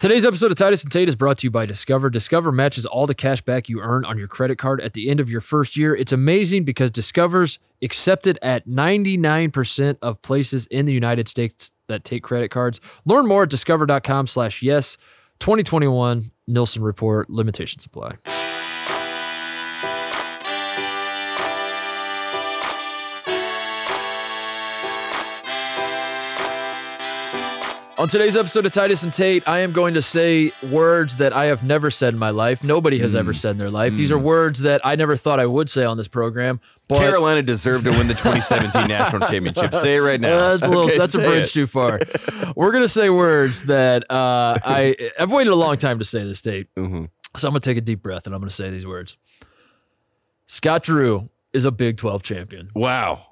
Today's episode of Titus and Tate is brought to you by Discover. Discover matches all the cash back you earn on your credit card at the end of your first year. It's amazing because Discover's accepted at 99% of places in the United States that take credit cards. Learn more at discover.com/yes. 2021 Nielsen Report. Limitations apply. On today's episode of Titus and Tate, I am going to say words that I have never said in my life. Nobody has ever said in their life. These are words that I never thought I would say on this program. But Carolina deserved to win the 2017 national championship. Say it right now. That's a bridge too far. We're going to say words that I've waited a long time to say this, Tate. Mm-hmm. So I'm going to take a deep breath and I'm going to say these words. Scott Drew is a Big 12 champion. Wow.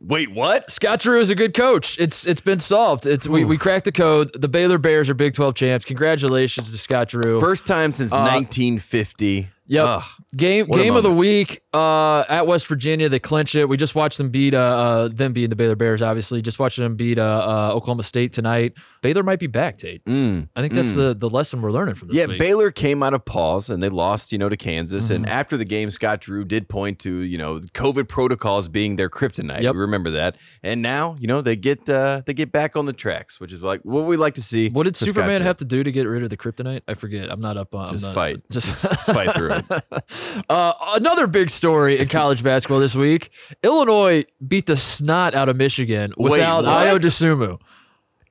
Wait, what? Scott Drew is a good coach. It's been solved. We cracked the code. The Baylor Bears are Big 12 champs. Congratulations to Scott Drew. First time since 1950. Yep. Game of the week at West Virginia. They clinch it. We just watched them beat them beating the Baylor Bears. Obviously, just watching them beat Oklahoma State tonight. Baylor might be back, Tate. I think that's the lesson we're learning from this. Yeah, week. Baylor came out of pause and they lost, to Kansas. And after the game, Scott Drew did point to COVID protocols being their kryptonite. Yep. We remember that. And now they get back on the tracks, which is what we like to see. What did Superman have to do to get rid of the kryptonite? I forget. I'm not up on. Just fight through. Another big story in college basketball this week. Illinois beat the snot out of Michigan without Ayo Dosunmu.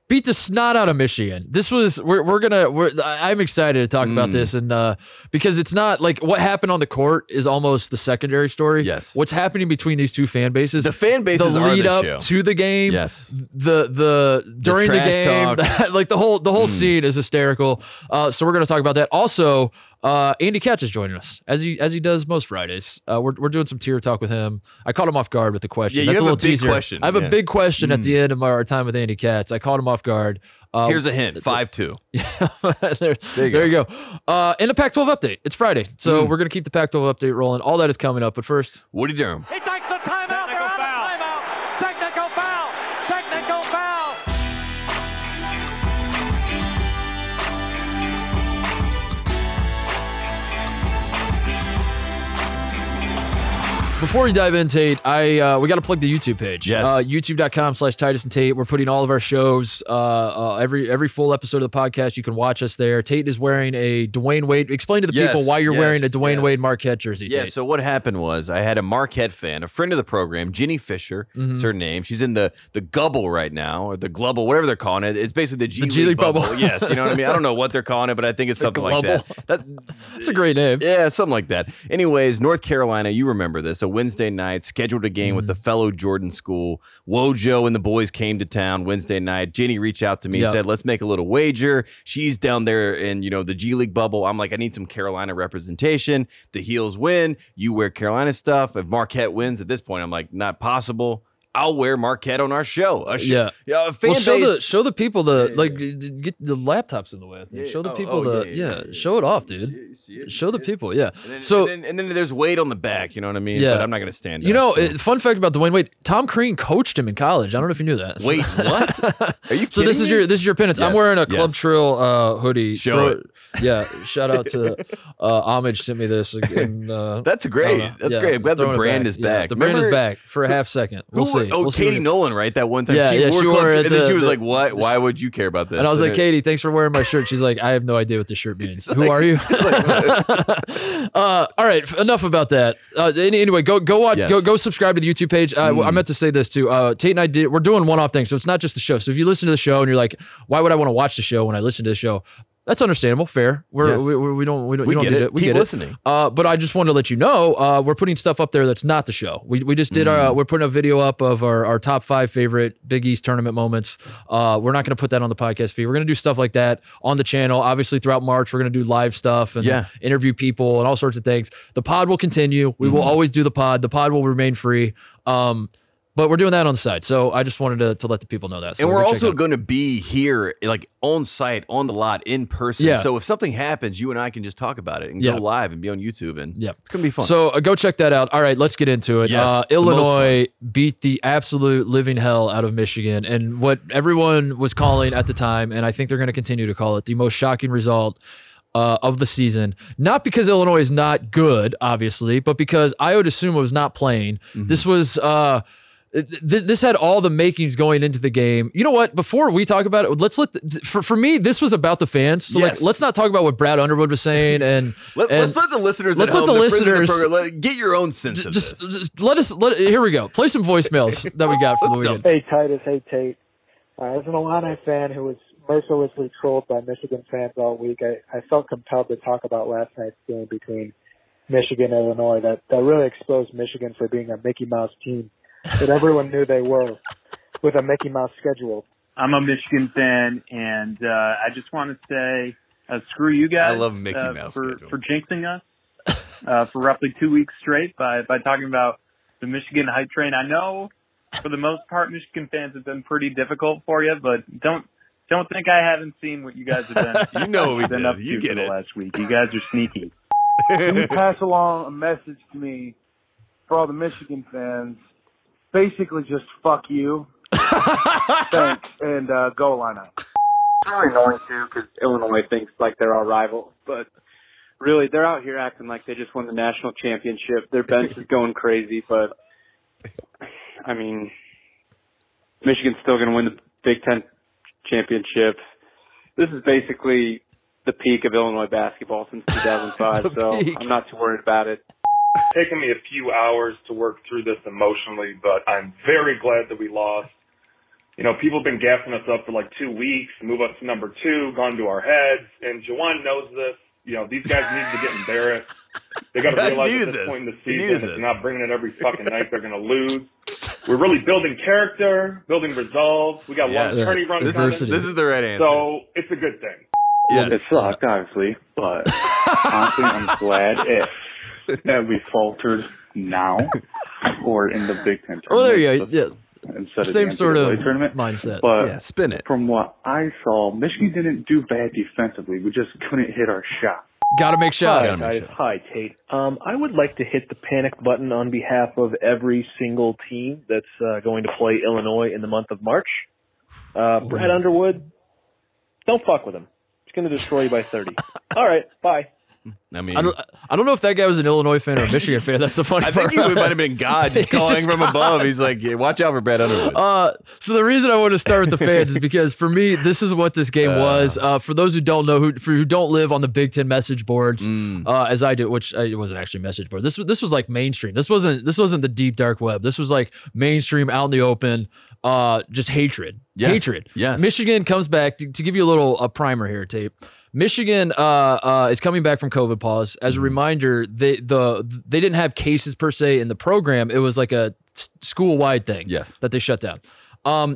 Beat the snot out of Michigan. This was I'm excited to talk about this, and because it's not like what happened on the court is almost the secondary story. Yes, what's happening between these two fan bases? The fan bases are the show. The lead up to the game. Yes, the during the game, like the whole scene is hysterical. So we're going to talk about that. Also, Andy Katz is joining us as he does most Fridays. We're doing some tier talk with him. I caught him off guard with a question. Yeah, that's a little teaser. Question. I have a big question at the end of our time with Andy Katz. I caught him off guard. Here's a hint: 5'2". There you go. And a Pac-12 update. It's Friday, so we're gonna keep the Pac-12 update rolling. All that is coming up, but first, Woody Durham. He takes the timeout. They're out of timeout. Technical foul. Technical foul. Before we dive in, Tate, we got to plug the YouTube page. Yes. YouTube.com/Titus and Tate. We're putting all of our shows, every full episode of the podcast. You can watch us there. Tate is wearing a Dwayne Wade. Explain to the people why you're wearing a Dwayne Wade Marquette jersey, Tate. Yeah, so what happened was I had a Marquette fan, a friend of the program, Jenny Fisher, is her name. She's in the Gubble right now, or the Glubble, whatever they're calling it. It's basically the G League bubble. Yes, you know what I mean? I don't know what they're calling it, but I think it's something like that. That's a great name. Yeah, something like that. Anyways, North Carolina, you remember this. So Wednesday night, scheduled a game with the fellow Jordan school. Wojo and the boys came to town Wednesday night. Jenny reached out to me and said, let's make a little wager. She's down there in, the G League bubble. I'm like, I need some Carolina representation. The Heels win. You wear Carolina stuff. If Marquette wins at this point, I'm like, not possible. I'll wear Marquette on our show. Show the people get the laptops in the way. I think. Show it off, dude. Show the people, yeah. And then there's Wade on the back, you know what I mean? Yeah. But I'm not going to stand up. Fun fact about Dwayne Wade, Tom Crean coached him in college. I don't know if you knew that. Wait, what? Are you kidding me? This is your penance. Yes. I'm wearing a Club Trill hoodie. Yeah, shout out to Homage sent me this. And, that's great. That's great. I'm glad the brand is back. The brand is back for a half second. We'll see. Oh, Katie Nolan, right? That one time. She wore it. And then she was like, what? Why would you care about this? And I was like, Katie, thanks for wearing my shirt. She's like, I have no idea what this shirt means. Who are you? All right. Enough about that. Anyway, go watch. Yes. Go subscribe to the YouTube page. I meant to say this too. Tate and I we're doing one-off things. So it's not just the show. So if you listen to the show and you're like, why would I want to watch the show when I listen to the show? That's understandable, fair. We don't need it. Keep listening. But I just wanted to let you know, we're putting stuff up there that's not the show. We just did we're putting a video up of our top 5 favorite Big East tournament moments. We're not going to put that on the podcast feed. We're going to do stuff like that on the channel. Obviously, throughout March, we're going to do live stuff and interview people and all sorts of things. The pod will continue. We will always do the pod. The pod will remain free. But we're doing that on site, so I just wanted to let the people know that. So and we're also going to be here, like on site, on the lot, in person. Yeah. So if something happens, you and I can just talk about it and go live and be on YouTube, and it's going to be fun. So go check that out. All right, let's get into it. Yes, Illinois beat the absolute living hell out of Michigan, and what everyone was calling at the time, and I think they're going to continue to call it, the most shocking result of the season. Not because Illinois is not good, obviously, but because Io DeSumo was not playing. Mm-hmm. This was this had all the makings going into the game. You know what? Before we talk about it, let's for me, this was about the fans. So like, let's not talk about what Brad Underwood was saying, and let's let the listeners. Let's let the listeners get your own sense of this. Just let here we go. Play some voicemails that we got from the weekend. Hey Titus, hey Tate. As an Illini fan who was mercilessly trolled by Michigan fans all week, I felt compelled to talk about last night's game between Michigan and Illinois that really exposed Michigan for being a Mickey Mouse team that everyone knew they were, with a Mickey Mouse schedule. I'm a Michigan fan, and I just want to say screw you guys. I love Mickey Mouse for jinxing us for roughly 2 weeks straight by talking about the Michigan hype train. I know for the most part Michigan fans have been pretty difficult for you, but don't think I haven't seen what you guys have been, you know what we've been up to for the last week. You guys are sneaky. Can you pass along a message to me for all the Michigan fans? Basically just fuck you. Thanks, and go Illini. It's really annoying, too, because Illinois thinks like they're our rival. But really, they're out here acting like they just won the national championship. Their bench is going crazy, but, I mean, Michigan's still going to win the Big Ten championship. This is basically the peak of Illinois basketball since 2005, so peak. I'm not too worried about it. It's taken me a few hours to work through this emotionally, but I'm very glad that we lost. You know, people have been gassing us up for like 2 weeks, move us to number two, gone to our heads, and Juwan knows this. You know, these guys needed to get embarrassed. They got to realize at this point in the season, it's not bringing it every fucking night. They're going to lose. We're really building character, building resolve. We got one attorney run. This is the right answer. So it's a good thing. Yes. It sucked, obviously, but honestly, I'm glad that we faltered now or in the Big Ten tournament. Oh, there you go. Yeah. Same sort of mindset. But spin it. From what I saw, Michigan didn't do bad defensively. We just couldn't hit our shot. Got to make shots. Hi, Tate. I would like to hit the panic button on behalf of every single team that's going to play Illinois in the month of March. Brad Underwood, don't fuck with him. He's going to destroy you by 30. All right, bye. I mean, I don't know if that guy was an Illinois fan or a Michigan fan. That's the funny part. I think he might have been God just calling just from God above. He's like, yeah, watch out for Brad Underwood. So the reason I want to start with the fans is because for me, this is what this game was. For those who don't know, who don't live on the Big Ten message boards, as I do, which it wasn't actually message board. This was like mainstream. This wasn't the deep dark web. This was like mainstream, out in the open. Just hatred. Yes. Hatred. Yes. Michigan comes back to give you a primer here, Tate. Michigan is coming back from COVID pause. As a reminder, they didn't have cases per se in the program. It was like a school-wide thing that they shut down.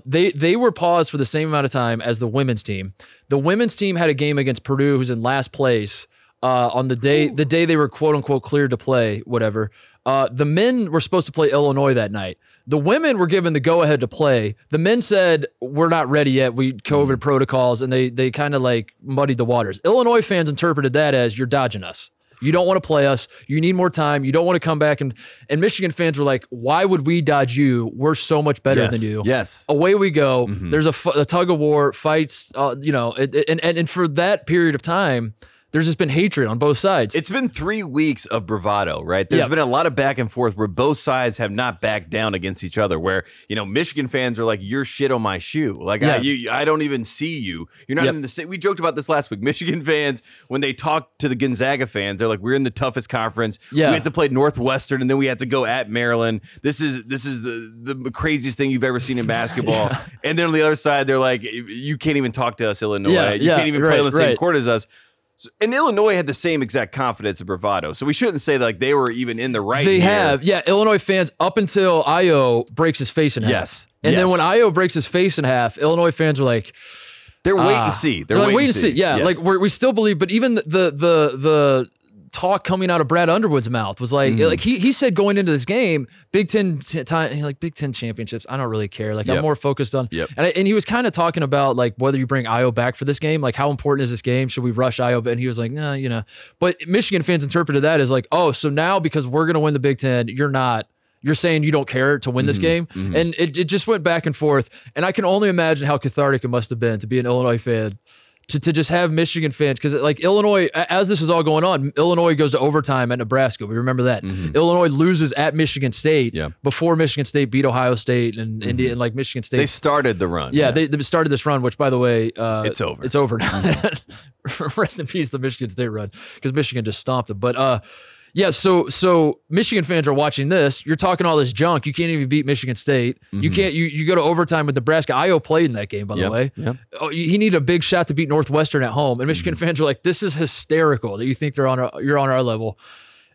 They were paused for the same amount of time as the women's team. The women's team had a game against Purdue, who's in last place, on the day they were quote-unquote cleared to play, whatever. The men were supposed to play Illinois that night. The women were given the go-ahead to play. The men said, we're not ready yet. We COVID protocols, and they kind of like muddied the waters. Illinois fans interpreted that as, you're dodging us. You don't want to play us. You need more time. You don't want to come back. And Michigan fans were like, why would we dodge you? We're so much better than you. Yes. Away we go. Mm-hmm. There's a tug of war, fights, and for that period of time, there's just been hatred on both sides. It's been 3 weeks of bravado, right? There's been a lot of back and forth where both sides have not backed down against each other, where, you know, Michigan fans are like, you're shit on my shoe. Like, I don't even see you. You're not in the same. We joked about this last week. Michigan fans, when they talk to the Gonzaga fans, they're like, we're in the toughest conference. Yeah. We had to play Northwestern, and then we had to go at Maryland. This is the craziest thing you've ever seen in basketball. And then on the other side, they're like, you can't even talk to us, Illinois. You can't even play on the same court as us. And Illinois had the same exact confidence and bravado. So we shouldn't say that, like, they were even in the right. They have. Yeah, Illinois fans, up until Io breaks his face in half. Yes. And then when Io breaks his face in half, Illinois fans were like, they're wait and see. They're like, wait and see. Yeah, yes. Like we still believe, but even the talk coming out of Brad Underwood's mouth was like, like he said going into this game, Big Ten championships, I don't really care. Like I'm more focused on, and he was kind of talking about like whether you bring Io back for this game, like how important is this game? Should we rush Io? And he was like, nah, you know, but Michigan fans interpreted that as like, oh, so now because we're going to win the Big Ten, you're not. You're saying you don't care to win this game. And it just went back and forth. And I can only imagine how cathartic it must have been to be an Illinois fan, to just have Michigan fans. Because like Illinois, as this is all going on, Illinois goes to overtime at Nebraska. We remember that. Illinois loses at Michigan State before Michigan State beat Ohio State and Indiana, and like Michigan State. They started the run. They started this run, which by the way, it's over. It's over now. Rest in peace, the Michigan State run, because Michigan just stomped them. But so Michigan fans are watching this. You're talking all this junk. You can't even beat Michigan State. You can't. You go to overtime with Nebraska. Io played in that game, by the way. Oh, he needed a big shot to beat Northwestern at home, and Michigan fans are like, "This is hysterical that you think you're on our level."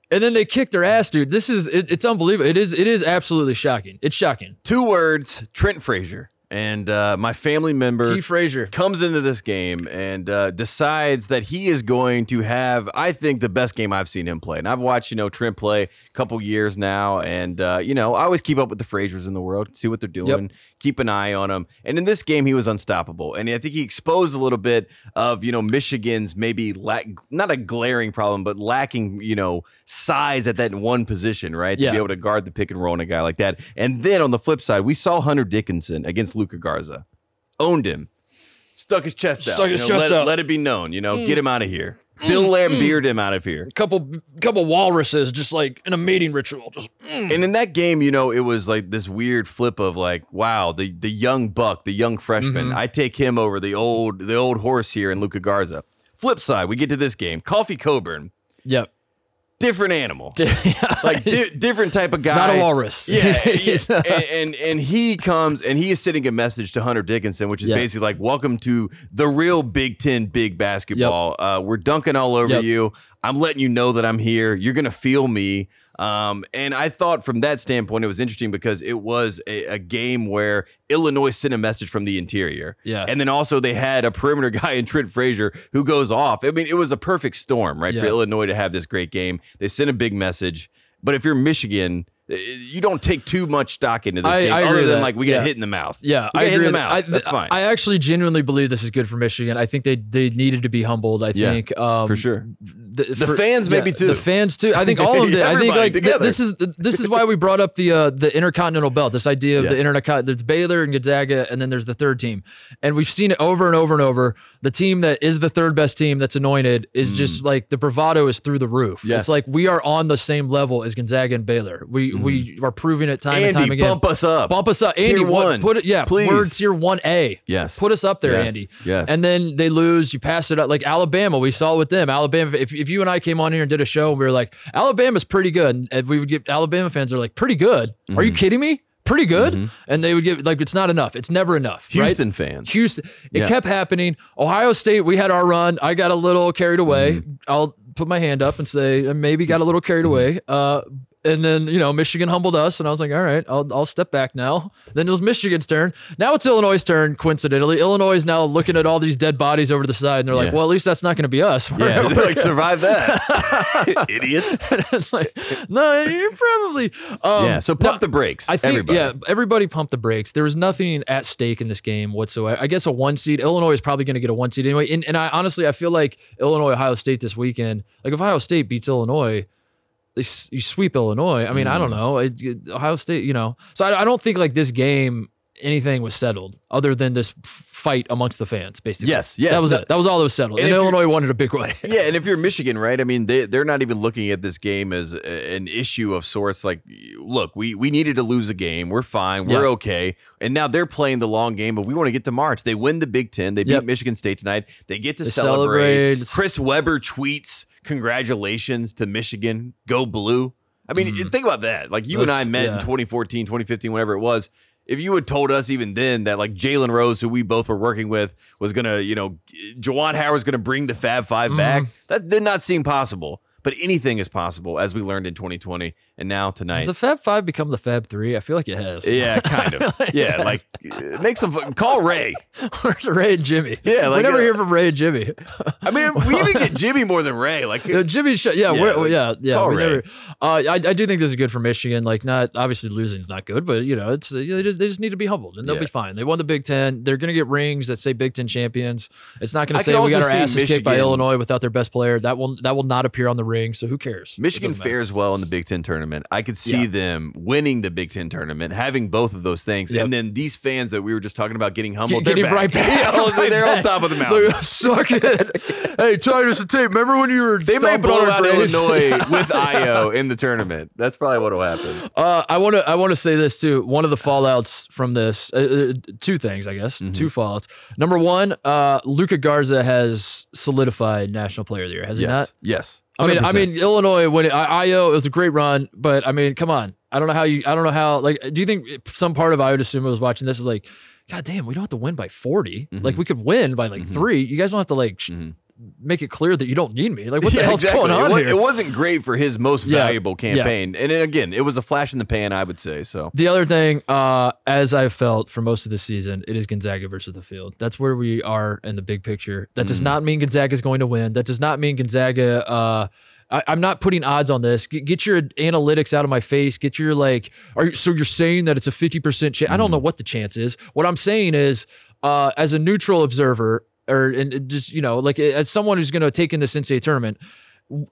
And then they kicked their ass, dude. This is it's unbelievable. It is absolutely shocking. It's shocking. Two words: Trent Frazier. And my family member T. Frazier comes into this game and decides that he is going to have, I think, the best game I've seen him play. And I've watched, Trent play a couple years now. And, I always keep up with the Fraziers in the world, see what they're doing, keep an eye on them. And in this game, he was unstoppable. And I think he exposed a little bit of, Michigan's maybe not a glaring problem, but lacking, size at that one position, right? To be able to guard the pick and roll on a guy like that. And then on the flip side, we saw Hunter Dickinson against Luka Garza, owned him, stuck his chest out. Let it be known, get him out of here. Bill Lambiered him out of here. A couple walruses, just like in a mating ritual. And in that game, it was like this weird flip of like, wow, the young buck, the young freshman. I take him over the old horse here in Luka Garza. Flip side, we get to this game, Coffee Coburn. Yep. Different animal, like different type of guy. Not a walrus. And he comes and he is sending a message to Hunter Dickinson, which is basically like, welcome to the real Big Ten big basketball. We're dunking all over you. I'm letting you know that I'm here. You're going to feel me. And I thought from that standpoint, it was interesting because it was a game where Illinois sent a message from the interior. And then also they had a perimeter guy in Trent Frazier who goes off. I mean, it was a perfect storm, right, for Illinois to have this great game. They sent a big message. But if you're Michigan, you don't take too much stock into this game other than like we get hit in the mouth. I hit in the mouth. That's fine. I actually genuinely believe this is good for Michigan. I think they needed to be humbled. I think for sure. The fans maybe too. The fans too. I think all of them. I think like this is why we brought up the Intercontinental Belt. This idea of the Intercontinental. There's Baylor and Gonzaga, and then there's the third team, and we've seen it over and over and over. The team that is the third best team that's anointed is just like the bravado is through the roof. Yes. It's like we are on the same level as Gonzaga and Baylor. We are proving it time and time again. Bump us up. Andy, tier one. Put it, please. We're tier 1A. Yes. Put us up there, Andy. Yes. And then they lose. You pass it up. Like Alabama, we saw it with them. Alabama, if you and I came on here and did a show and we were like, Alabama's pretty good. And we would get Alabama fans are like, pretty good. Mm-hmm. Are you kidding me? Pretty good. Mm-hmm. And they would give, like, it's not enough. It's never enough. Houston fans. It kept happening. Ohio State, we had our run. I got a little carried away. Mm-hmm. I'll put my hand up and say, I maybe got a little carried away. And then, Michigan humbled us, and I was like, all right, I'll step back now. Then it was Michigan's turn. Now it's Illinois' turn, coincidentally. Illinois is now looking at all these dead bodies over the side, and they're like, well, at least that's not going to be us. They're like, survive that. Idiots. And it's like, no, you're probably... so pump the brakes, I think, everybody. Yeah, everybody pump the brakes. There was nothing at stake in this game whatsoever. I guess a one seed. Illinois is probably going to get a one seed anyway. And I feel like Illinois-Ohio State this weekend, like if Ohio State beats Illinois... You sweep Illinois. I mean, I don't know. Ohio State, So I don't think like this game, anything was settled other than this fight amongst the fans, basically. Yes. That was it. That was all that was settled. And Illinois won in a big way. And if you're Michigan, right? I mean, they're not even looking at this game as an issue of sorts. Like, look, we needed to lose a game. We're fine. We're okay. And now they're playing the long game, but we want to get to March. They win the Big Ten. They beat Michigan State tonight. They get to celebrate. Chris Webber tweets, congratulations to Michigan. Go blue. I mean, think about that. Like you and I met in 2014, 2015, whenever it was. If you had told us even then that like Jalen Rose, who we both were working with, was going to, Juwan Howard was going to bring the Fab Five back, that did not seem possible. But anything is possible, as we learned in 2020, and now tonight. Has the Fab Five become the Fab Three? I feel like it has. Yeah, kind of. Make some call Ray. Where's Ray and Jimmy? Yeah, we never hear from Ray and Jimmy. I mean, we even get Jimmy more than Ray. Like Call Ray. Never, I do think this is good for Michigan. Like, not obviously losing is not good, but it's they just need to be humbled, and they'll be fine. They won the Big Ten. They're gonna get rings that say Big Ten champions. It's not gonna say we got our asses kicked by Illinois without their best player. That will not appear on the ring, so who cares? Michigan fares well in the Big Ten tournament. I could see them winning the Big Ten tournament, having both of those things, and then these fans that we were just talking about getting humbled, they're back. Right back. They're on top of the mountain. Like, suck it. Hey, Titus and Tate, remember when you were they may blow out Illinois with Io in the tournament? That's probably what will happen. I want to say this too. One of the fallouts from this, two things, I guess, two fallouts. Number one, Luka Garza has solidified National Player of the Year, has he not? Yes. 100%. I mean, Illinois when Io, it was a great run, but I mean, come on. I don't know how, do you think some part of Io DeSumo was watching this is like, God damn, we don't have to win by 40. Mm-hmm. Like, we could win by three. You guys don't have to make it clear that you don't need me. Like, what the hell's going on here? It wasn't great for his most valuable campaign. And again, it was a flash in the pan, I would say. So the other thing, as I felt for most of the season, it is Gonzaga versus the field. That's where we are in the big picture. That does not mean Gonzaga is going to win. That does not mean Gonzaga, I'm not putting odds on this. Get your analytics out of my face. Get your so you're saying that it's a 50% chance. I don't know what the chance is. What I'm saying is, as a neutral observer, as someone who's going to take in this NCAA tournament,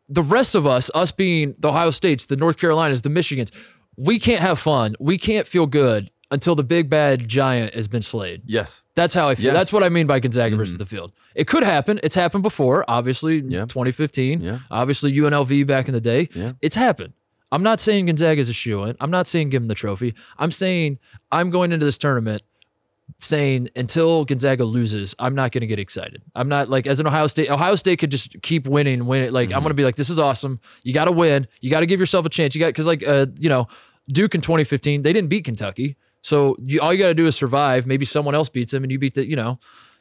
the rest of us being the Ohio States, the North Carolinas, the Michigans, we can't have fun. We can't feel good until the big bad giant has been slayed. Yes. That's how I feel. Yes. That's what I mean by Gonzaga versus the field. It could happen. It's happened before, obviously, 2015, obviously UNLV back in the day. Yeah. It's happened. I'm not saying Gonzaga's a shoo-in. I'm not saying give him the trophy. I'm saying I'm going into this tournament saying until Gonzaga loses, I'm not going to get excited. I'm not as an Ohio State could just keep winning. I'm going to be like, this is awesome. You got to win. You got to give yourself a chance. Because Duke in 2015, they didn't beat Kentucky. So all you got to do is survive. Maybe someone else beats them and you beat .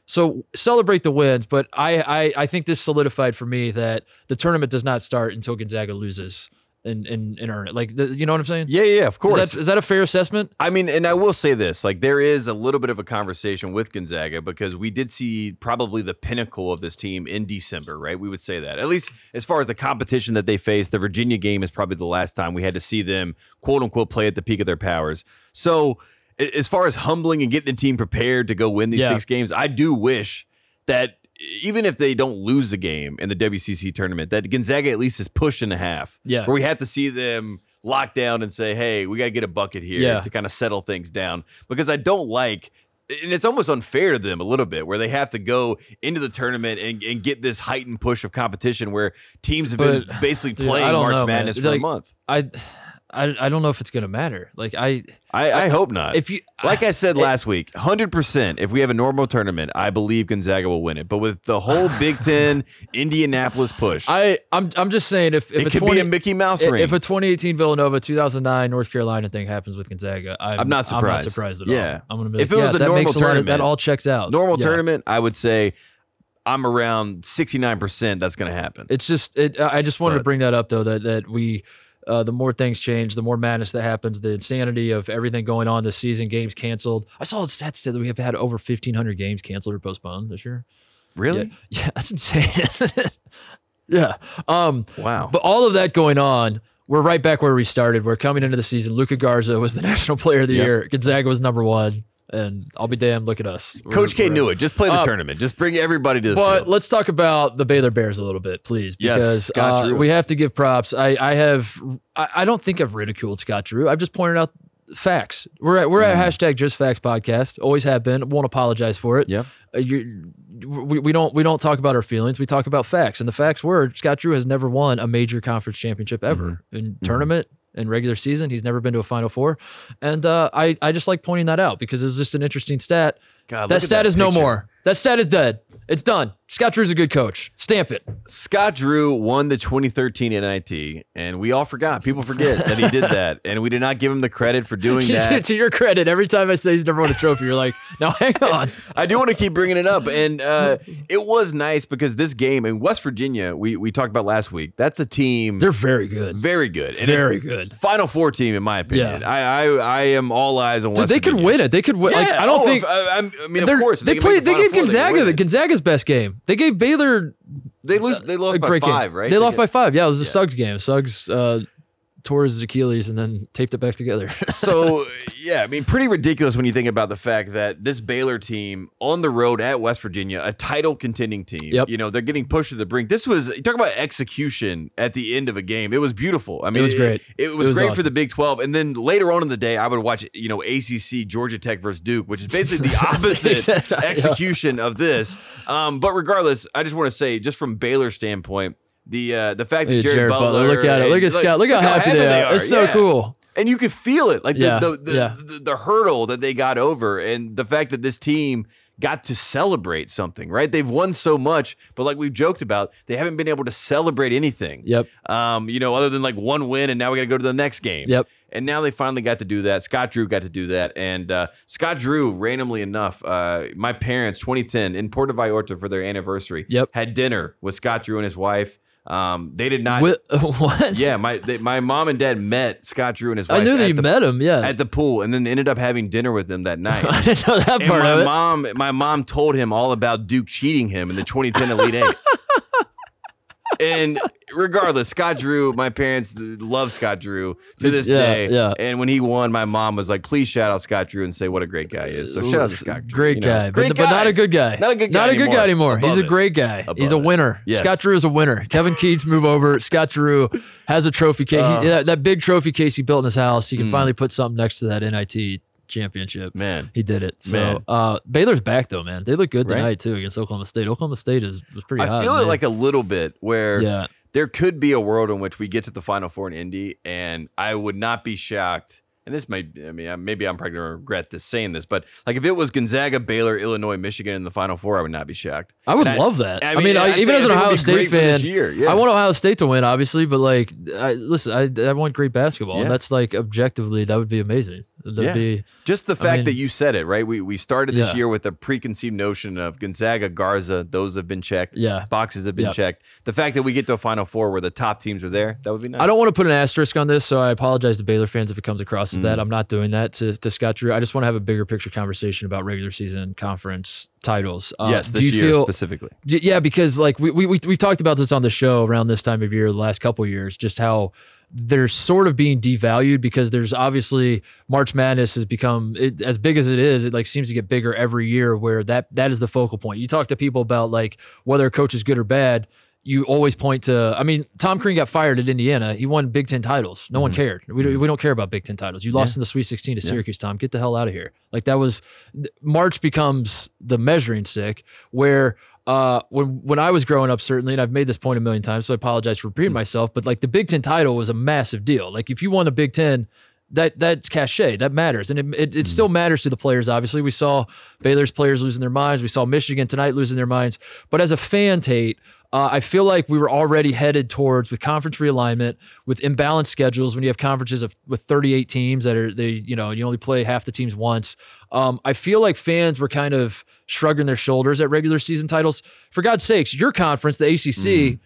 So celebrate the wins. But I think this solidified for me that the tournament does not start until Gonzaga loses. And earn it. You know what I'm saying? Yeah, of course. Is that a fair assessment? I mean, and I will say this, there is a little bit of a conversation with Gonzaga because we did see probably the pinnacle of this team in December, right? We would say that. At least as far as the competition that they faced, the Virginia game is probably the last time we had to see them, quote unquote, play at the peak of their powers. So as far as humbling and getting the team prepared to go win these six games, I do wish that even if they don't lose a game in the WCC tournament, that Gonzaga at least is pushed in a half. Yeah. Where we have to see them lock down and say, hey, we got to get a bucket here to kind of settle things down. Because I don't like, and it's almost unfair to them a little bit, where they have to go into the tournament and get this heightened push of competition where teams have been basically playing March Madness for a month. I don't know if it's going to matter. I hope not. If you, like I said last week, 100%, if we have a normal tournament, I believe Gonzaga will win it. But with the whole Big Ten, Indianapolis push. I'm just saying if it could be a Mickey Mouse ring. If a 2018 Villanova, 2009 North Carolina thing happens with Gonzaga, I'm not surprised. I'm not surprised at all. I'm going to be if it was a normal tournament, that all checks out. Normal tournament, I would say I'm around 69% that's going to happen. It's just I just wanted to bring that up though that we the more things change, the more madness that happens, the insanity of everything going on this season, games canceled. I saw the stats said that we have had over 1,500 games canceled or postponed this year. Really? Yeah, that's insane, isn't it? Yeah. Wow. But all of that going on, we're right back where we started. We're coming into the season. Luka Garza was the National Player of the Year. Gonzaga was number one. And I'll be damned, look at us. Coach K knew it. Just play the tournament. Just bring everybody to the field. But let's talk about the Baylor Bears a little bit, please. Because Scott Drew. We have to give props. I don't think I've ridiculed Scott Drew. I've just pointed out facts. We're at # Just Facts podcast. Always have been. Won't apologize for it. Yeah. We don't talk about our feelings. We talk about facts. And the facts were Scott Drew has never won a major conference championship ever in tournament. In regular season, he's never been to a Final Four. And I just like pointing that out because it's just an interesting stat. God, that stat is no more. That stat is dead. It's done. Scott Drew's a good coach. Stamp it. Scott Drew won the 2013 NIT, and we all forgot. People forget that he did that, and we did not give him the credit for doing that. To your credit, every time I say he's never won a trophy, you're like, no, hang on. I do want to keep bringing it up, and it was nice because this game in West Virginia, we talked about last week, that's a team. They're very good. Very good. And very good. Final four team, in my opinion. Yeah. I am all eyes on West Virginia. They could win it. They could win. Yeah. Like, I don't think. I mean, of course. They gave Gonzaga Gonzaga's best game. They gave Baylor. They lost by 5, right? They lost by 5. Yeah, it was the Suggs game. Suggs tore his Achilles and then taped it back together. So, yeah, I mean, pretty ridiculous when you think about the fact that this Baylor team on the road at West Virginia, a title contending team, you know, they're getting pushed to the brink. This was, you talk about execution at the end of a game. It was beautiful. I mean, it was great. It was great awesome. For the Big 12. And then later on in the day, I would watch, you know, ACC, Georgia Tech versus Duke, which is basically the opposite execution of this. But regardless, I just want to say, just from Baylor's standpoint, the fact that Jared Butler, look at it, look at Scott, look how happy they are. It's so cool, and you could feel it, like the hurdle that they got over, and the fact that this team got to celebrate something, right? They've won so much, but like we've joked about, they haven't been able to celebrate anything. Yep. You know, other than like one win, and now we got to go to the next game. Yep. And now they finally got to do that. Scott Drew got to do that. And Scott Drew, randomly enough, my parents, 2010, in Puerto Vallarta for their anniversary, had dinner with Scott Drew and his wife. They did not. What? Yeah, my mom and dad met Scott Drew and his wife. I knew that you met him. Yeah, at the pool, and then ended up having dinner with them that night. I didn't know that part of it. My mom told him all about Duke cheating him in the 2010 Elite Eight. And regardless, Scott Drew, my parents love Scott Drew to this day. Yeah. And when he won, my mom was like, please shout out Scott Drew and say what a great guy he is. So shout out to Scott Drew. Great guy. But not a good guy. Not a good guy anymore. He's a great guy. He's a winner. Yes. Scott Drew is a winner. Kevin Keats, move over. Scott Drew has a trophy case. That big trophy case he built in his house, he can finally put something next to that NIT championship. Man, he did it. So Baylor's back though, man. They look good tonight too against Oklahoma State. Oklahoma State was pretty hot. I feel it like a little bit where there could be a world in which we get to the Final Four in Indy, and I would not be shocked. And this might, I mean, maybe I'm probably gonna regret this saying this, but like if it was Gonzaga, Baylor, Illinois, Michigan in the Final Four, I would not be shocked. I would love that. I mean, even as an Ohio State fan, I want Ohio State to win, obviously, but like, I want great basketball. Yeah. And that's like objectively, that would be amazing. Be just the fact that you said it, right? We started this year with a preconceived notion of Gonzaga, Garza, those have been checked. Yeah, boxes have been checked. The fact that we get to a Final Four where the top teams are there, that would be nice. I don't want to put an asterisk on this, so I apologize to Baylor fans if it comes across as that. I'm not doing that to Scott Drew. I just want to have a bigger picture conversation about regular season conference titles. Yes, this year specifically. Yeah, because like we talked about this on the show around this time of year, the last couple of years, just how they're sort of being devalued because there's obviously March Madness has become as big as it is. It like seems to get bigger every year where that is the focal point. You talk to people about like whether a coach is good or bad. You always point to, I mean, Tom Crean got fired at Indiana. He won Big Ten titles. No one cared. We don't care about Big Ten titles. You lost in the Sweet 16 to Syracuse, Tom. Get the hell out of here. Like that was, March becomes the measuring stick where when I was growing up, certainly, and I've made this point a million times, so I apologize for repeating myself, but like the Big Ten title was a massive deal. Like if you won the Big Ten, that's cachet. That matters. And it still matters to the players, obviously. We saw Baylor's players losing their minds. We saw Michigan tonight losing their minds. But as a fan, Tate, I feel like we were already headed towards, with conference realignment, with imbalanced schedules, when you have conferences with 38 teams that are, you only play half the teams once. I feel like fans were kind of shrugging their shoulders at regular season titles. For God's sakes, your conference, the ACC,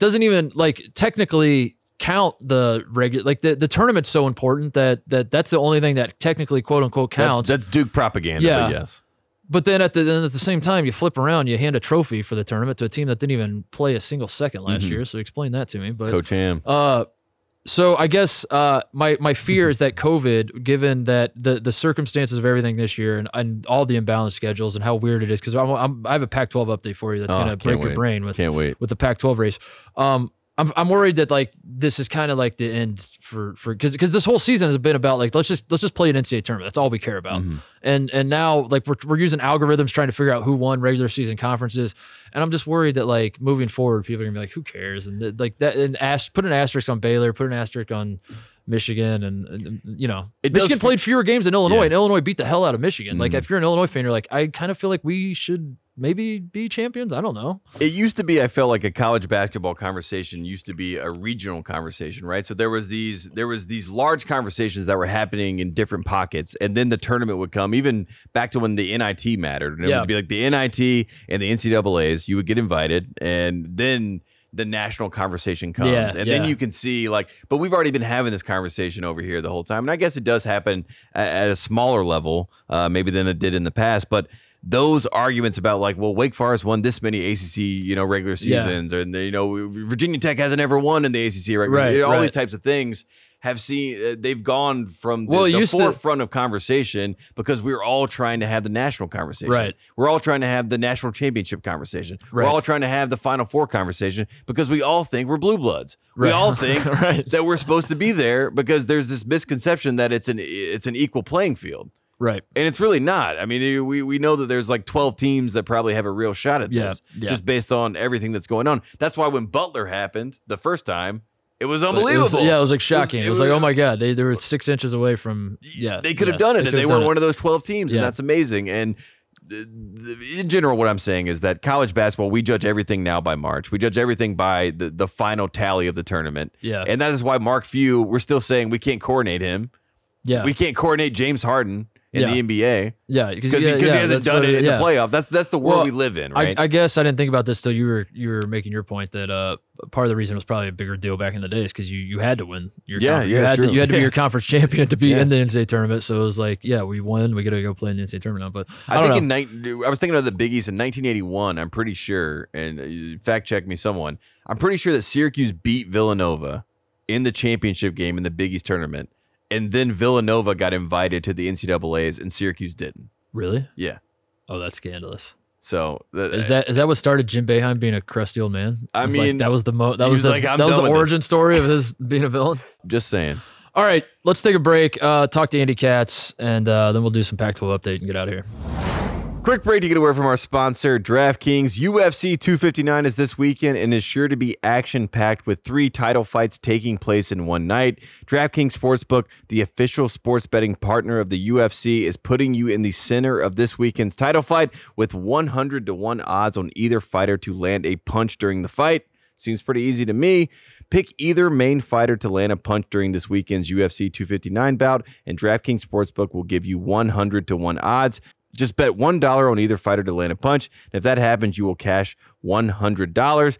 doesn't even like technically count the regular, like the tournament's so important that's the only thing that technically quote unquote counts. That's Duke propaganda, I guess. But then at the same time, you flip around, you hand a trophy for the tournament to a team that didn't even play a single second last year. So explain that to me. But Coach Ham. So I guess my fear is that COVID, given that the circumstances of everything this year and all the imbalanced schedules and how weird it is, because I have a Pac-12 update for you that's going to break your brain with the Pac-12 race. I'm worried that like this is kind of like the end for because this whole season has been about like let's just play an NCAA tournament. That's all we care about. And now like we're using algorithms trying to figure out who won regular season conferences. And I'm just worried that like moving forward, people are gonna be like, who cares? And put an asterisk on Baylor, put an asterisk on Michigan, and Michigan played fewer games than Illinois, and Illinois beat the hell out of Michigan. Like if you're an Illinois fan, you're like, I kind of feel like we should maybe be champions. I don't know. It used to be, I felt like a college basketball conversation used to be a regional conversation, right? So there was these large conversations that were happening in different pockets, and then the tournament would come, even back to when the NIT mattered. And it would be like the NIT and the NCAAs, you would get invited, and then the national conversation comes, and then you can see, like, but we've already been having this conversation over here the whole time. And I guess it does happen at a smaller level, maybe than it did in the past, but those arguments about, like, well, Wake Forest won this many ACC, regular seasons, and Virginia Tech hasn't ever won in the ACC regular season. All these types of things have seen, they've gone from the forefront of conversation, because we're all trying to have the national conversation. Right. We're all trying to have the national championship conversation. Right. We're all trying to have the Final Four conversation, because we all think we're blue bloods. Right. We all think that we're supposed to be there, because there's this misconception that it's an equal playing field. Right. And it's really not. I mean, we know that there's like 12 teams that probably have a real shot at this, just based on everything that's going on. That's why when Butler happened the first time, it was unbelievable. It was like shocking. It was like, oh my God, they were 6 inches away from. Yeah, they could have done it, and they were one of those 12 teams, and that's amazing. And in general, what I'm saying is that college basketball, we judge everything now by March. We judge everything by the final tally of the tournament. Yeah. And that is why Mark Few, we're still saying we can't coordinate him. Yeah. We can't coordinate James Harden in the NBA. Yeah, because he hasn't done it in the playoff. That's the world we live in, right? I guess I didn't think about this till you were making your point that part of the reason it was probably a bigger deal back in the day is because you had to win. You had to be your conference champion to be in the NCAA tournament. So it was like, we won. We got to go play in the NCAA tournament. But I was thinking about the Big East in 1981. I'm pretty sure, and fact check me, someone. I'm pretty sure that Syracuse beat Villanova in the championship game in the Big East tournament. And then Villanova got invited to the NCAAs, and Syracuse didn't. Really? Yeah. Oh, that's scandalous. So is that what started Jim Boeheim being a crusty old man? I mean, like, that was the origin story of his being a villain. Just saying. All right, let's take a break. Talk to Andy Katz, and then we'll do some Pac-12 update and get out of here. Quick break to get away from our sponsor, DraftKings. UFC 259 is this weekend and is sure to be action-packed, with 3 title fights taking place in one night. DraftKings Sportsbook, the official sports betting partner of the UFC, is putting you in the center of this weekend's title fight, with 100-1 odds on either fighter to land a punch during the fight. Seems pretty easy to me. Pick either main fighter to land a punch during this weekend's UFC 259 bout, and DraftKings Sportsbook will give you 100-1 odds. Just bet $1 on either fighter to land a punch, and if that happens, you will cash $100.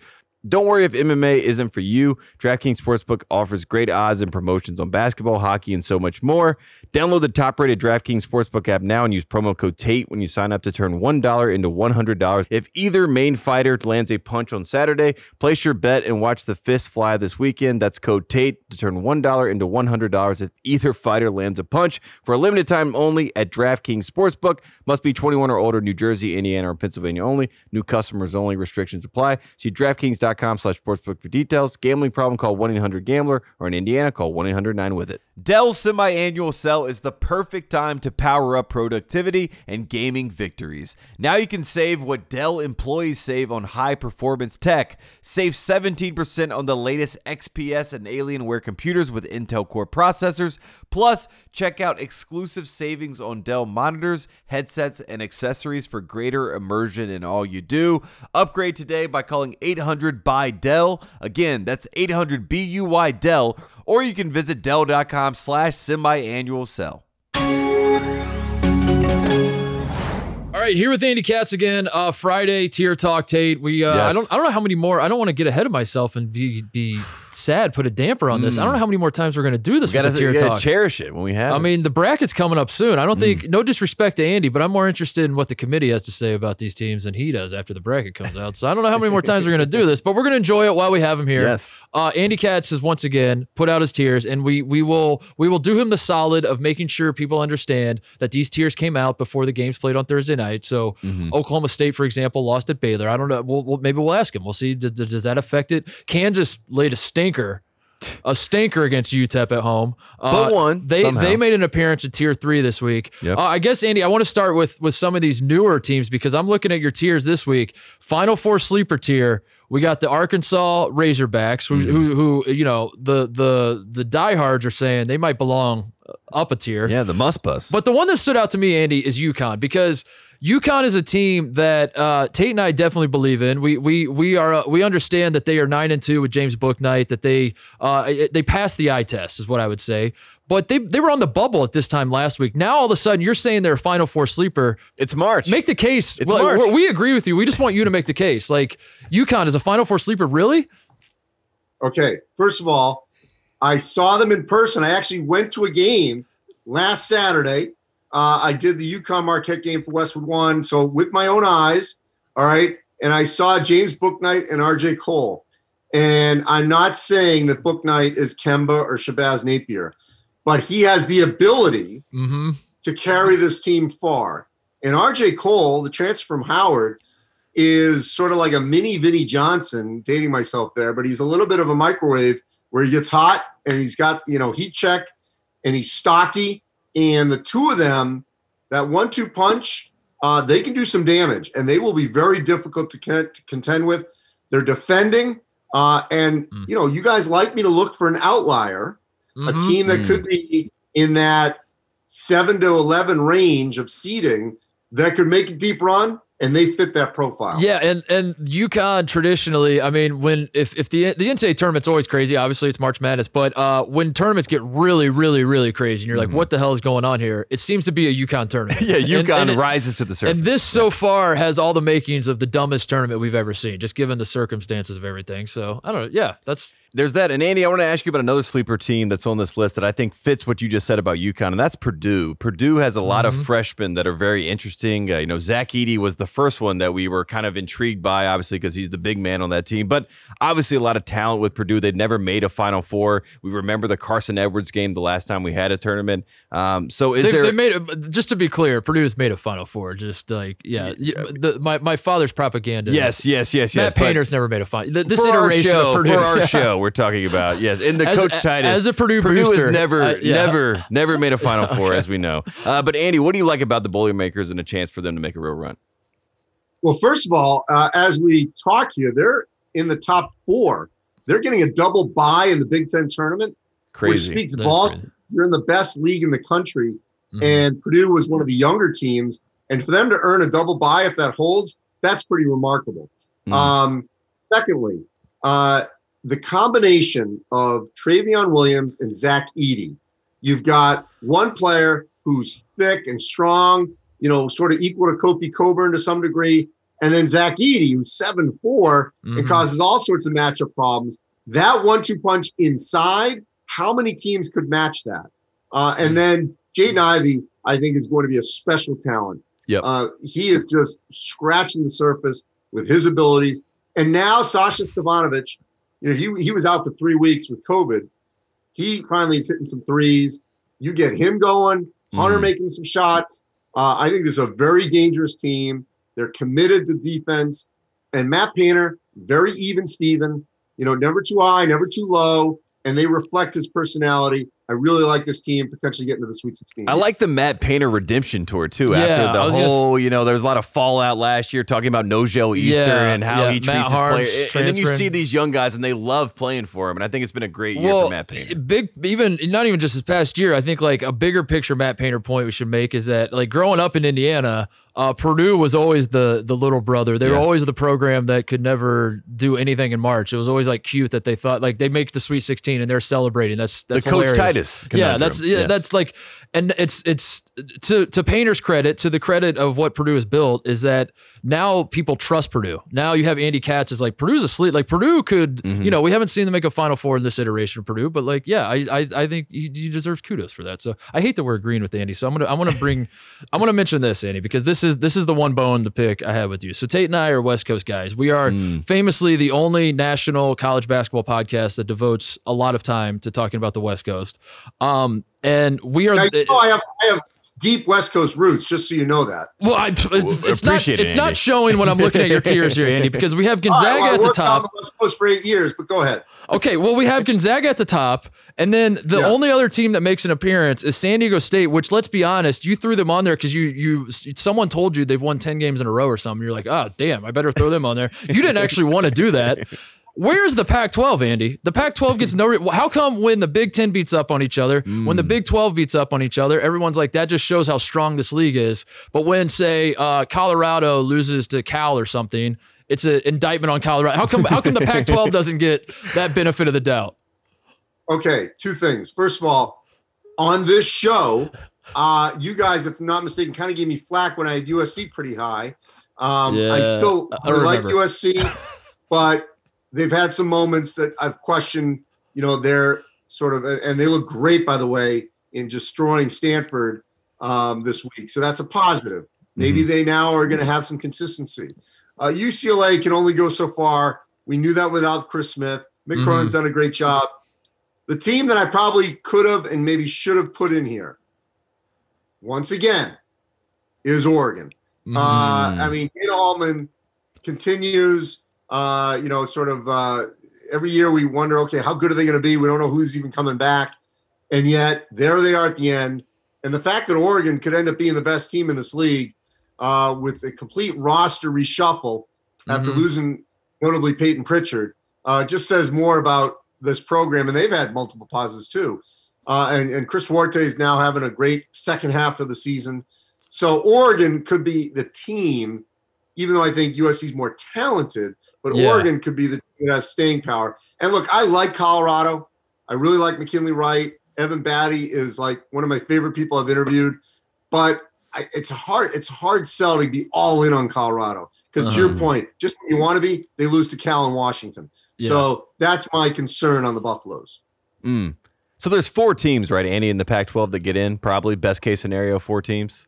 Don't worry if MMA isn't for you. DraftKings Sportsbook offers great odds and promotions on basketball, hockey, and so much more. Download the top-rated DraftKings Sportsbook app now and use promo code TATE when you sign up to turn $1 into $100. If either main fighter lands a punch on Saturday, place your bet and watch the fist fly this weekend. That's code TATE to turn $1 into $100 if either fighter lands a punch. For a limited time only at DraftKings Sportsbook. Must be 21 or older, New Jersey, Indiana, or Pennsylvania only. New customers only. Restrictions apply. See DraftKings.com. .com/sportsbook for details. Gambling problem, call 1-800-GAMBLER, or in Indiana, call 1-800-9-WITH-IT. Dell's semi-annual sale is the perfect time to power up productivity and gaming victories. Now you can save what Dell employees save on high-performance tech. Save 17% on the latest XPS and Alienware computers with Intel Core processors. Plus, check out exclusive savings on Dell monitors, headsets, and accessories for greater immersion in all you do. Upgrade today by calling 800-BUY-DELL. Again, that's 800-BUY-DELL. Or you can visit Dell.com/semi-annual sale. All right, here with Andy Katz again. Friday, Tier Talk Tate. We I don't know how many more. I don't want to get ahead of myself and be sad, put a damper on this. I don't know how many more times we're going to do this. We gotta cherish it when we have. I mean, the bracket's coming up soon. I don't think. No disrespect to Andy, but I'm more interested in what the committee has to say about these teams than he does after the bracket comes out. So I don't know how many more times we're going to do this, but we're going to enjoy it while we have him here. Yes. Andy Katz has once again put out his tiers, and we will do him the solid of making sure people understand that these tiers came out before the games played on Thursday night. So Oklahoma State, for example, lost at Baylor. I don't know. Maybe we'll ask him. We'll see. Does that affect it? Kansas laid a stinker against UTEP at home. But won. They made an appearance at Tier 3 this week. Yep. I guess, Andy, I want to start with some of these newer teams, because I'm looking at your tiers this week. Final Four sleeper tier. We got the Arkansas Razorbacks, who the diehards are saying they might belong up a tier. Yeah, the must bus. But the one that stood out to me, Andy, is UConn, because UConn is a team that Tate and I definitely believe in. We understand that they are 9-2 with James Bouknight, that they passed the eye test is what I would say. But they were on the bubble at this time last week. Now all of a sudden you're saying they're a Final Four sleeper. It's March. Make the case. It's March. We agree with you. We just want you to make the case. Like, UConn is a Final Four sleeper, really? Okay. First of all, I saw them in person. I actually went to a game last Saturday. I did the UConn Marquette game for Westwood One, so with my own eyes, all right, and I saw James Bouknight and RJ Cole. And I'm not saying that Bouknight is Kemba or Shabazz Napier, but he has the ability to carry this team far. And RJ Cole, the transfer from Howard, is sort of like a mini Vinnie Johnson, dating myself there, but he's a little bit of a microwave where he gets hot and he's got, you know, heat check and he's stocky. And the two of them, that 1-2 punch, they can do some damage, and they will be very difficult to contend with. They're defending, you know, you guys like me to look for an outlier, a team that could be in that 7-11 range of seeding that could make a deep run. And they fit that profile. Yeah, and UConn traditionally, I mean, when if the NCAA tournament's always crazy, obviously it's March Madness, but when tournaments get really, really, really crazy, and you're like, what the hell is going on here? It seems to be a UConn tournament. Yeah, UConn rises to the surface. And this so far has all the makings of the dumbest tournament we've ever seen, just given the circumstances of everything. So, I don't know. Yeah, that's... There's that. And Andy, I want to ask you about another sleeper team that's on this list that I think fits what you just said about UConn, and that's Purdue. Purdue has a lot of freshmen that are very interesting. You know, Zach Edey was the first one that we were kind of intrigued by, obviously, because he's the big man on that team. But obviously a lot of talent with Purdue. They'd never made a Final Four. We remember the Carson Edwards game the last time we had a tournament. Just to be clear, Purdue has made a Final Four. Just like, my father's propaganda. Yes. Matt Painter's never made a Final Four. This iteration of Purdue. For our show. We're talking about, yes, and the coach Titus. As a Purdue booster, has never made a Final Four, as we know. But Andy, what do you like about the Boilermakers and a chance for them to make a real run? Well, first of all, as we talk here, they're in the top four. They're getting a double bye in the Big Ten tournament, crazy. Which speaks volumes. You're in the best league in the country, and Purdue was one of the younger teams, and for them to earn a double bye, if that holds, that's pretty remarkable. Secondly, the combination of Travion Williams and Zach Edey, you've got one player who's thick and strong, you know, sort of equal to Kofi Coburn to some degree, and then Zach Edey, who's 7'4", and causes all sorts of matchup problems. That 1-2 punch inside, how many teams could match that? And then Jaden Ivey, I think, is going to be a special talent. Yep. He is just scratching the surface with his abilities. And now Sasha Stevanovic, you know, he was out for 3 weeks with COVID. He finally is hitting some threes. You get him going, Hunter making some shots. I think this is a very dangerous team. They're committed to defense. And Matt Painter, very even Steven, you know, never too high, never too low. And they reflect his personality. I really like this team potentially getting to the Sweet 16. I like the Matt Painter redemption tour, too. Yeah, after the whole, you know, there was a lot of fallout last year talking about Nogel Easter and how he treats his players. And then you see these young guys, and they love playing for him. And I think it's been a great year for Matt Painter. Not even just this past year, I think, like, a bigger picture Matt Painter point we should make is that, like, growing up in Indiana, Purdue was always the little brother. They were always the program that could never do anything in March. It was always like cute that they thought like they make the Sweet 16 and they're celebrating. That's the hilarious. Coach Titus. That's like, and it's to Painter's credit, to the credit of what Purdue has built, is that now people trust Purdue. Now you have Andy Katz is like Purdue's a sleep. Like Purdue could, you know, we haven't seen them make a Final Four in this iteration of Purdue, but like I think he deserves kudos for that. So I hate that we're agreeing with Andy. So I'm gonna mention this, Andy, because this is the one bone to pick I have with you. So Tate and I are West Coast guys. We are famously the only national college basketball podcast that devotes a lot of time to talking about the West Coast. And we are. Now, you know, I have deep West Coast roots, just so you know that. Well, it's not showing when I'm looking at your tiers here, Andy, because we have Gonzaga at the top. I've worked on West Coast for 8 years, but go ahead. Okay, well, we have Gonzaga at the top, and then the only other team that makes an appearance is San Diego State, which, let's be honest, you threw them on there because you someone told you they've won 10 games in a row or something. You're like, oh, damn, I better throw them on there. You didn't actually want to do that. Where's the Pac-12, Andy? The Pac-12 gets no... How come when the Big Ten beats up on each other, when the Big 12 beats up on each other, everyone's like, that just shows how strong this league is. But when, say, Colorado loses to Cal or something, it's an indictment on Colorado. How come the Pac-12 doesn't get that benefit of the doubt? Okay, two things. First of all, on this show, you guys, if I'm not mistaken, kind of gave me flack when I had USC pretty high. I still like USC, but... They've had some moments that I've questioned, you know, their sort of, and they look great, by the way, in destroying Stanford this week. So that's a positive. Maybe they now are going to have some consistency. UCLA can only go so far. We knew that without Chris Smith. Mick Cronin's done a great job. The team that I probably could have and maybe should have put in here, once again, is Oregon. I mean, Nate Allman continues. Every year we wonder, okay, how good are they going to be? We don't know who's even coming back. And yet there they are at the end. And the fact that Oregon could end up being the best team in this league with a complete roster reshuffle after losing notably Peyton Pritchard just says more about this program. And they've had multiple pauses too. And Chris Duarte is now having a great second half of the season. So Oregon could be the team, even though I think USC is more talented, but Oregon could be the staying power. And look, I like Colorado. I really like McKinley Wright. Evan Batty is like one of my favorite people I've interviewed. But it's hard sell to be all in on Colorado because to your point, just when you want to be, they lose to Cal and Washington. Yeah. So that's my concern on the Buffaloes. So there's four teams, right, Andy, in the Pac-12 that get in. Probably best case scenario, four teams.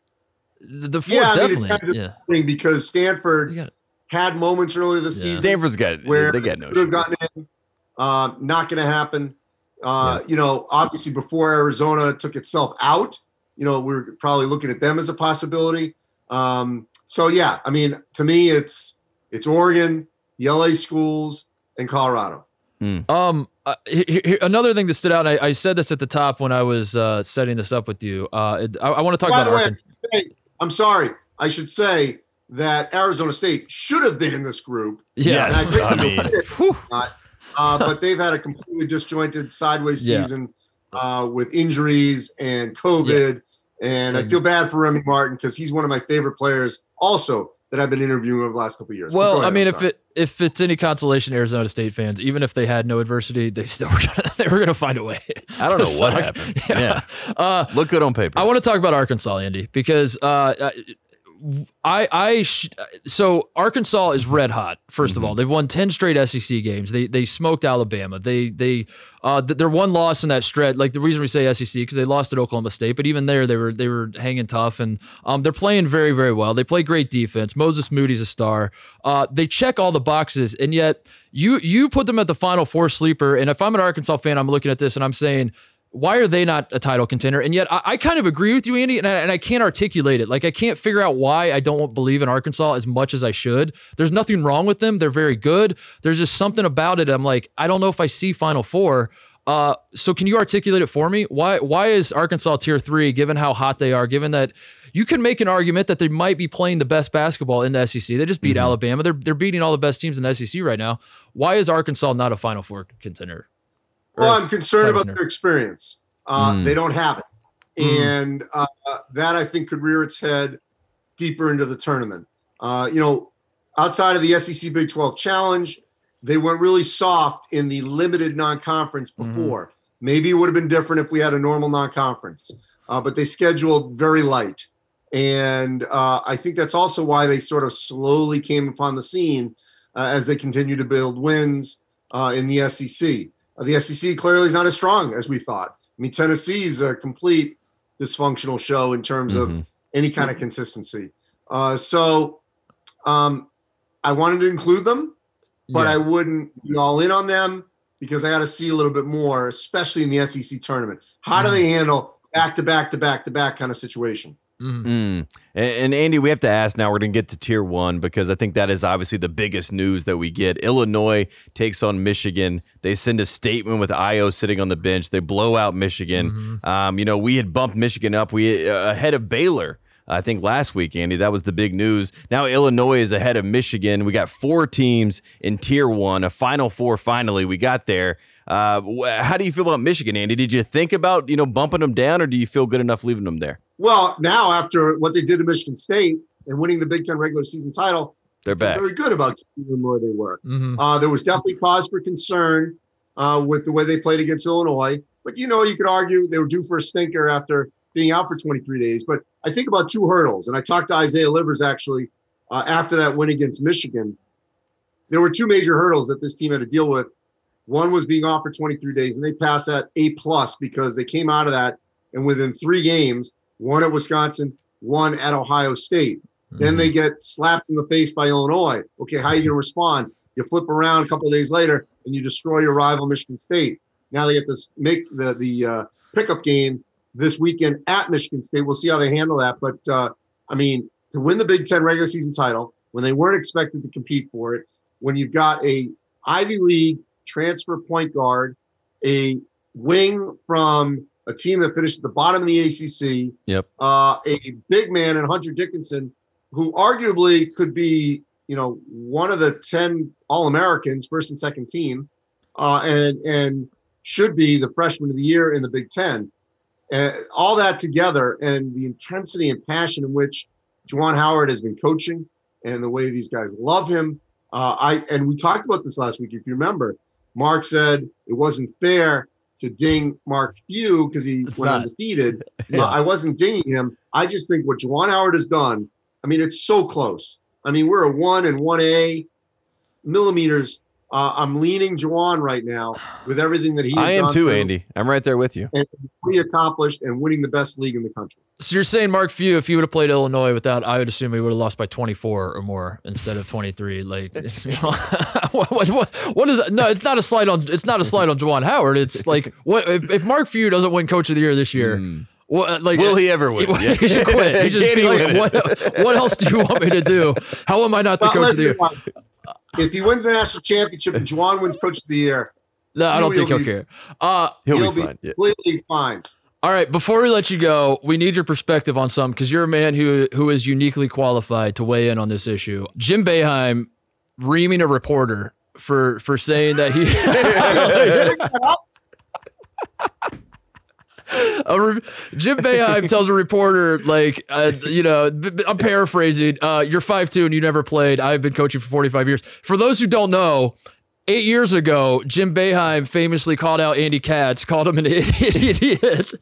The four definitely. It's kind of interesting because Stanford had moments earlier this season. Stanford's got where they got no should have gotten in. Not going to happen. You know, obviously before Arizona took itself out, you know, we're probably looking at them as a possibility. So yeah, I mean, to me, it's Oregon, the LA schools, and Colorado. Another thing that stood out, I said this at the top when I was setting this up with you. I want to talk about Arkansas. I should say that Arizona State should have been in this group. Yes. But they've had a completely disjointed sideways season with injuries and COVID. And I feel bad for Remy Martin because he's one of my favorite players also that I've been interviewing over the last couple of years. Well, I mean, if it's any consolation to Arizona State fans, even if they had no adversity, they still were going to find a way. I don't know what happened. Look good on paper. I want to talk about Arkansas, Andy, because so Arkansas is red hot. First of all, they've won 10 straight SEC games. They smoked Alabama. Their one loss in that stretch, like the reason we say SEC, because they lost at Oklahoma State, but even there they were hanging tough, and they're playing very, very well. They play great defense. Moses Moody's a star. They check all the boxes, and yet you put them at the Final Four sleeper. And if I'm an Arkansas fan, I'm looking at this and I'm saying, why are they not a title contender? And yet I kind of agree with you, Andy, and I can't articulate it. Like, I can't figure out why I don't believe in Arkansas as much as I should. There's nothing wrong with them. They're very good. There's just something about it. I'm like, I don't know if I see Final Four. So can you articulate it for me? Why is Arkansas tier 3, given how hot they are, given that you can make an argument that they might be playing the best basketball in the SEC. They just beat Alabama. They're beating all the best teams in the SEC right now. Why is Arkansas not a Final Four contender? Well, I'm concerned about their experience. They don't have it. And that, I think, could rear its head deeper into the tournament. Outside of the SEC Big 12 Challenge, they went really soft in the limited non-conference before. Maybe it would have been different if we had a normal non-conference. But they scheduled very light. And I think that's also why they sort of slowly came upon the scene as they continue to build wins in the SEC. The SEC clearly is not as strong as we thought. I mean, Tennessee is a complete dysfunctional show in terms of any kind of consistency. I wanted to include them, but I wouldn't be all in on them because I got to see a little bit more, especially in the SEC tournament. How do they handle back-to-back-to-back-to-back kind of situation? And Andy, we have to ask now, we're going to get to tier 1 because I think that is obviously the biggest news that we get. Illinois takes on Michigan. They send a statement with Io sitting on the bench. They blow out Michigan. We had bumped Michigan up ahead of Baylor I think last week, Andy, that was the big news. Now Illinois is ahead of Michigan. We got four teams in Tier 1, a Final Four finally. We got there. How do you feel about Michigan, Andy? Did you think about, you know, bumping them down, or do you feel good enough leaving them there? Well, now after what they did to Michigan State and winning the Big Ten regular season title, they're back. Very good about keeping where they were. Mm-hmm. There was definitely cause for concern with the way they played against Illinois. But, you know, you could argue they were due for a stinker after being out for 23 days. But I think about two hurdles. And I talked to Isaiah Livers, actually, after that win against Michigan. There were two major hurdles that this team had to deal with. One was being off for 23 days, and they passed that A+ because they came out of that. And within three games, one at Wisconsin, one at Ohio State. Mm-hmm. Then they get slapped in the face by Illinois. Okay, how are you going to respond? You flip around a couple of days later, and you destroy your rival Michigan State. Now they get to make the pickup game this weekend at Michigan State. We'll see how they handle that. But, I mean, to win the Big Ten regular season title, when they weren't expected to compete for it, when you've got a Ivy League transfer point guard, a wing from a team that finished at the bottom of the ACC, yep, a big man in Hunter Dickinson, who arguably could be, you know, one of the 10 All-Americans, first and second team, and should be the freshman of the year in the Big Ten. All that together, and the intensity and passion in which Juwan Howard has been coaching and the way these guys love him. And we talked about this last week, if you remember. Mark said it wasn't fair to ding Mark Few because he went undefeated. Yeah. I wasn't dinging him. I just think what Juwan Howard has done, I mean, it's so close. I mean, we're a 1 and 1A millimeters. I'm leaning Juwan right now with everything that he has done. I am too, Andy. I'm right there with you. And he accomplished and winning the best league in the country. So you're saying Mark Few, if he would have played Illinois without, I would assume he would have lost by 24 or more instead of 23. Like, you know, what is that? No, it's not a slight on. It's not a slight on Juwan Howard. It's like, what if Mark Few doesn't win Coach of the Year this year? Mm. Well, like, will he ever win? He should quit. He should just be like, what else do you want me to do? How am I not the Coach of the Year? If he wins the national championship and Juwan wins Coach of the Year, no, I don't think he'll care. He'll be fine. Completely fine. All right, before we let you go, we need your perspective on something because you're a man who is uniquely qualified to weigh in on this issue. Jim Boeheim reaming a reporter for saying that he. Jim Boeheim tells a reporter, like, you know, I'm paraphrasing, you're 5'2" and you never played. I've been coaching for 45 years. For those who don't know, 8 years ago, Jim Boeheim famously called out Andy Katz, called him an idiot.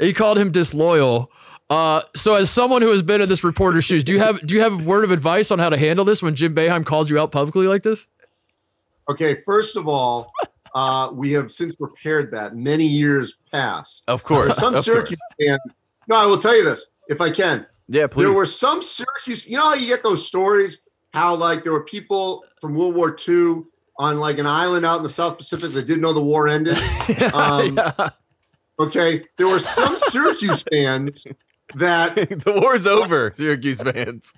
He called him disloyal. So as someone who has been in this reporter's shoes, do you have a word of advice on how to handle this when Jim Boeheim calls you out publicly like this? Okay, first of all, we have since repaired that many years past. Of course. Some Syracuse fans. No, I will tell you this, if I can. Yeah, please. There were some Syracuse. You know how you get those stories, how like there were people from World War II on like an island out in the South Pacific that didn't know the war ended? Yeah. Okay. There were some Syracuse fans that. The war's over, Syracuse fans.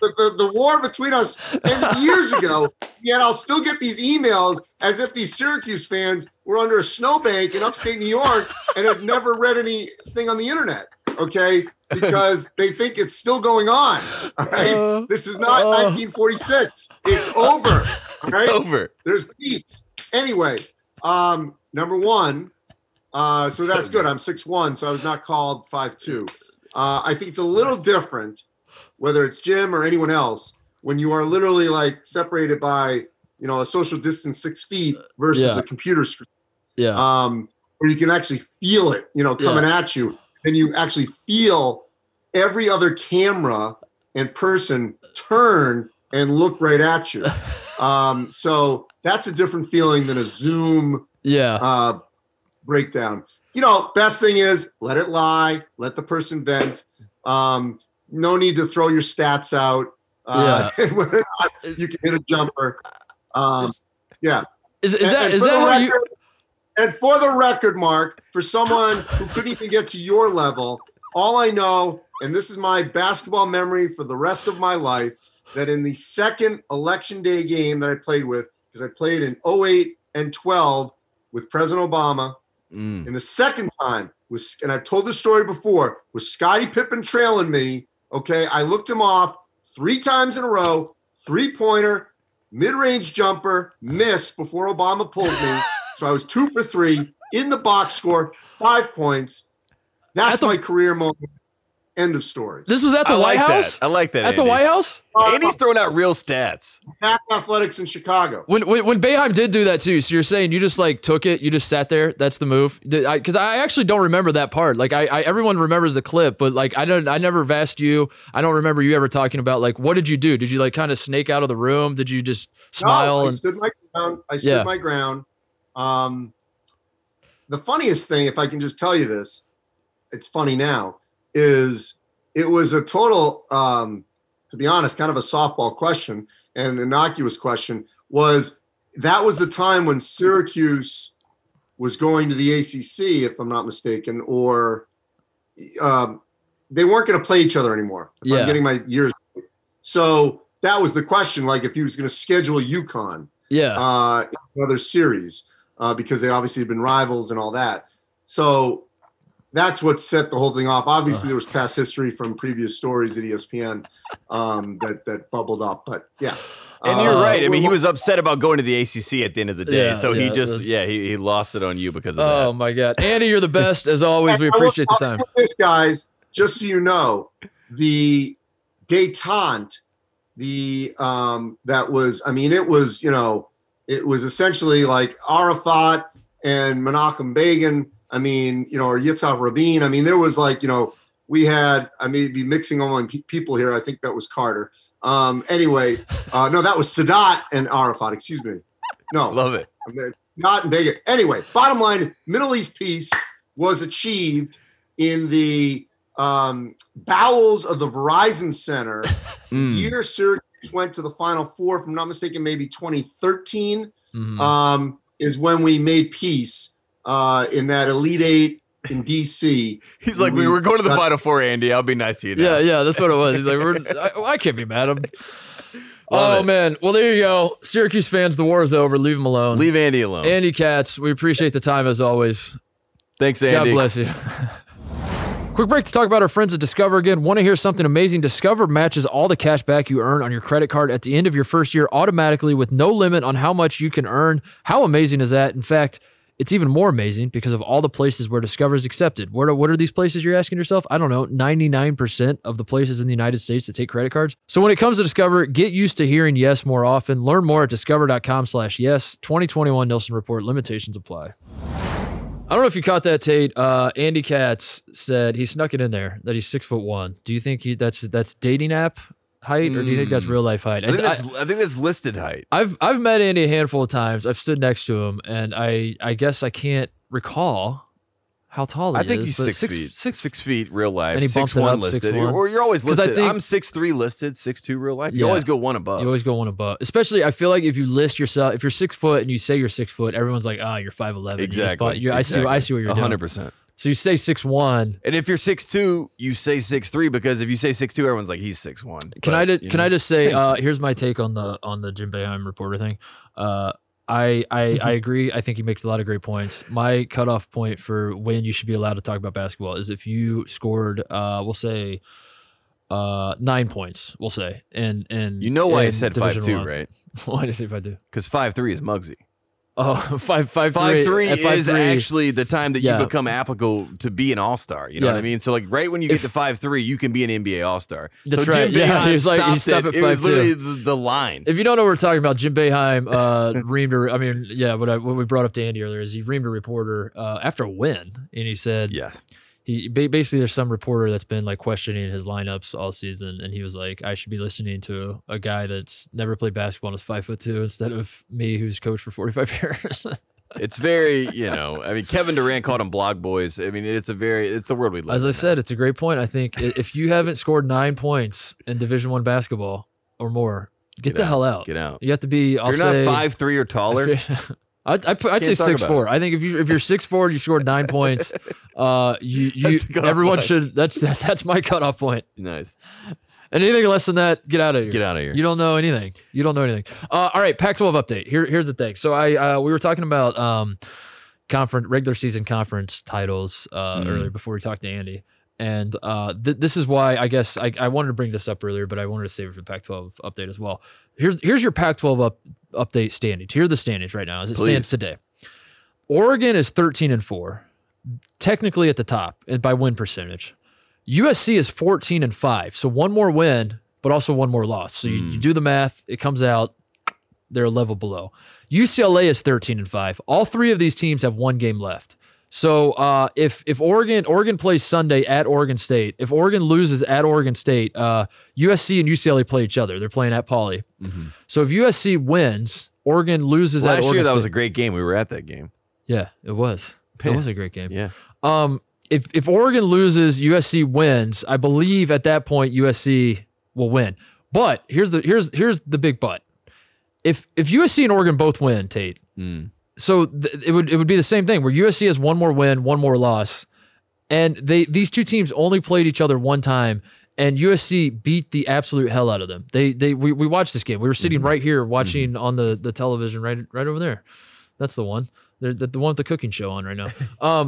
The war between us, and years ago, yet I'll still get these emails as if these Syracuse fans were under a snowbank in upstate New York and have never read anything on the internet, okay? Because they think it's still going on, all right? This is not 1946. It's over, all right? It's over. There's peace. Anyway, number one, so that's good. I'm 6'1", so I was not called 5'2". I think it's a little different, whether it's Jim or anyone else, when you are literally like separated by, you know, a social distance 6 feet versus a computer screen. Yeah. Where you can actually feel it, you know, coming at you, and you actually feel every other camera and person turn and look right at you. So that's a different feeling than a Zoom breakdown. You know, best thing is let it lie, let the person vent. No need to throw your stats out. Whether or not you can hit a jumper. And for the record, Mark, for someone who couldn't even get to your level, all I know, and this is my basketball memory for the rest of my life, that in the second election day game that I played with, because I played in 08 and 12 with President Obama, and the second time, and I've told this story before, was Scottie Pippen trailing me Okay, I looked him off 3 times in a row, 3-pointer, mid-range jumper, missed before Obama pulled me. So I was 2 for 3 in the box score, 5 points. That's my career moment. End of story. This was at the White House? I like that. At the White House? Andy's throwing out real stats. Back athletics in Chicago. When Boeheim did do that too, so you're saying you just like took it, you just sat there. That's the move. Because I actually don't remember that part. Like I everyone remembers the clip, but like I never asked you. I don't remember you ever talking about like what did you do? Did you like kind of snake out of the room? Did you just smile? No, I stood my ground. The funniest thing, if I can just tell you this, it's funny now. Is it was a total, to be honest, kind of a softball question and an innocuous question was the time when Syracuse was going to the ACC, if I'm not mistaken, or they weren't going to play each other anymore. I'm getting my years. So that was the question, like if he was going to schedule UConn in another series because they obviously had been rivals and all that. So that's what set the whole thing off. Obviously, there was past history from previous stories at ESPN that bubbled up. But, yeah. And you're right. I mean, he was upset about going to the ACC at the end of the day. He lost it on you because of that. Oh, my God. Andy, you're the best. As always, we appreciate the time. This, guys, just so you know, the detente, it was essentially like Arafat and Menachem Begin, or Yitzhak Rabin. There was we had, I may be mixing all my people here. I think that was Carter. No, that was Sadat and Arafat. Excuse me. No. Love it. Not in Begin. Anyway, bottom line, Middle East peace was achieved in the bowels of the Verizon Center. The year Syracuse went to the Final Four, if I'm not mistaken, maybe 2013 is when we made peace. In that Elite Eight in DC. He's like, we were going to the Final Four, Andy. I'll be nice to you now. Yeah, that's what it was. He's like, I can't be mad. Man. Well, there you go. Syracuse fans, the war is over. Leave him alone. Leave Andy alone. Andy Katz, we appreciate the time as always. Thanks, Andy. God bless you. Quick break to talk about our friends at Discover again. Want to hear something amazing? Discover matches all the cash back you earn on your credit card at the end of your first year automatically with no limit on how much you can earn. How amazing is that? In fact, it's even more amazing because of all the places where Discover is accepted. What are these places, you're asking yourself? I don't know, 99% of the places in the United States that take credit cards. So when it comes to Discover, get used to hearing yes more often. Learn more at discover.com/yes. 2021 Nielsen Report. Limitations apply. I don't know if you caught that, Tate. Andy Katz said he snuck it in there that he's 6'1". Do you think that's dating app height, or do you think that's real life height? I think that's listed height. I've met Andy a handful of times. I've stood next to him, and I guess I can't recall how tall he is. I think he's 6 feet. 6 feet real life. And he 6'1" listed. 6'1". Or you're always listed. I'm 6'3" listed, 6'2" real life. You always go one above. You always go one above. Especially, I feel like if you list yourself, if you're 6 foot and you say you're 6 foot, everyone's like, you're 5'11". Exactly. I see what you're doing. 100%. So you say 6'1", and if you're 6'2", you say 6'3", because if you say 6'2", everyone's like, he's 6'1". Can I just say here's my take on the Jim Boeheim reporter thing. I agree. I think he makes a lot of great points. My cutoff point for when you should be allowed to talk about basketball is if you scored, 9 points. We'll say, and why I said 5'2", right? Why did I say 5'2"? Because 5'3" is Muggsy. Oh, 5'3" is actually the time that you become applicable to be an all-star. You know what I mean? So, like, right when you get to 5'3", you can be an NBA all-star. That's so right. Jim Boeheim stopped at 5'2". It was literally the line. If you don't know what we're talking about, Jim Boeheim reamed a – what we brought up to Andy earlier is he reamed a reporter after a win, and he said – yes. Basically, there's some reporter that's been like questioning his lineups all season, and he was like, "I should be listening to a guy that's never played basketball and is 5'2" instead of me, who's coached for 45 years." It's very, Kevin Durant called him blog boys. It's the world we live in. As I said, it's a great point. I think if you haven't scored 9 points in Division I basketball or more, get the hell out. Get out. You have to be. You're not 5'3" or taller. I'd say 6'4". I think if you're 6'4", and you scored 9 points. That's my cutoff point. Nice. And anything less than that, get out of here. Get out of here. You don't know anything. All right, Pac-12 update. Here's the thing. So we were talking about regular season conference titles earlier before we talked to Andy. And this is why I guess I wanted to bring this up earlier, but I wanted to save it for the Pac-12 update as well. Here's your Pac-12 update standings. Here are the standings right now as it stands today. Oregon is 13-4, technically at the top by win percentage. USC is 14-5, so one more win, but also one more loss. So you do the math, it comes out they're a level below. UCLA is 13-5. All three of these teams have one game left. So if Oregon plays Sunday at Oregon State, if Oregon loses at Oregon State, USC and UCLA play each other. They're playing at Pauley. Mm-hmm. So if USC wins, Oregon loses at Oregon State. Last year that was a great game. We were at that game. Yeah, it was. Yeah. It was a great game. Yeah. If Oregon loses, USC wins. I believe at that point USC will win. But here's the big but. If USC and Oregon both win, Tate. Mm. So it would be the same thing where USC has one more win, one more loss, and these two teams only played each other one time, and USC beat the absolute hell out of them. We watched this game. We were sitting right here watching on the television right over there. That's the one. The one with the cooking show on right now.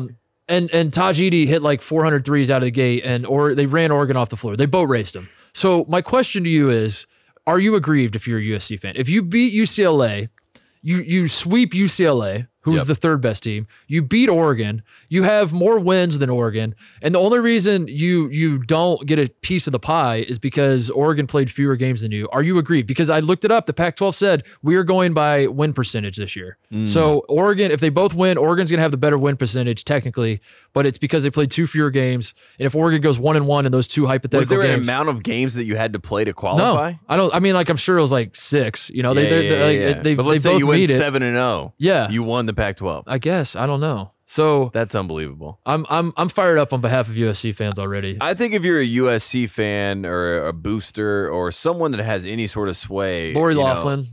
And Taj Edey hit like 400 threes out of the gate, or they ran Oregon off the floor. They boat raced them. So my question to you is, are you aggrieved if you're a USC fan? If you beat UCLA, You sweep UCLA, who's the third best team. You beat Oregon. You have more wins than Oregon. And the only reason you don't get a piece of the pie is because Oregon played fewer games than you. Are you aggrieved? Because I looked it up. The Pac-12 said we are going by win percentage this year. Mm. So Oregon, if they both win, Oregon's going to have the better win percentage technically, but it's because they played two fewer games. And if Oregon goes 1-1 in those two hypothetical games. Was there an amount of games that you had to play to qualify? No, I don't. I mean, like, I'm sure it was like 6. You know, But let's say you went 7-0. Yeah. You won the Pac-12. I guess. I don't know. So that's unbelievable. I'm fired up on behalf of USC fans already. I think if you're a USC fan or a booster or someone that has any sort of sway, Lori Loughlin,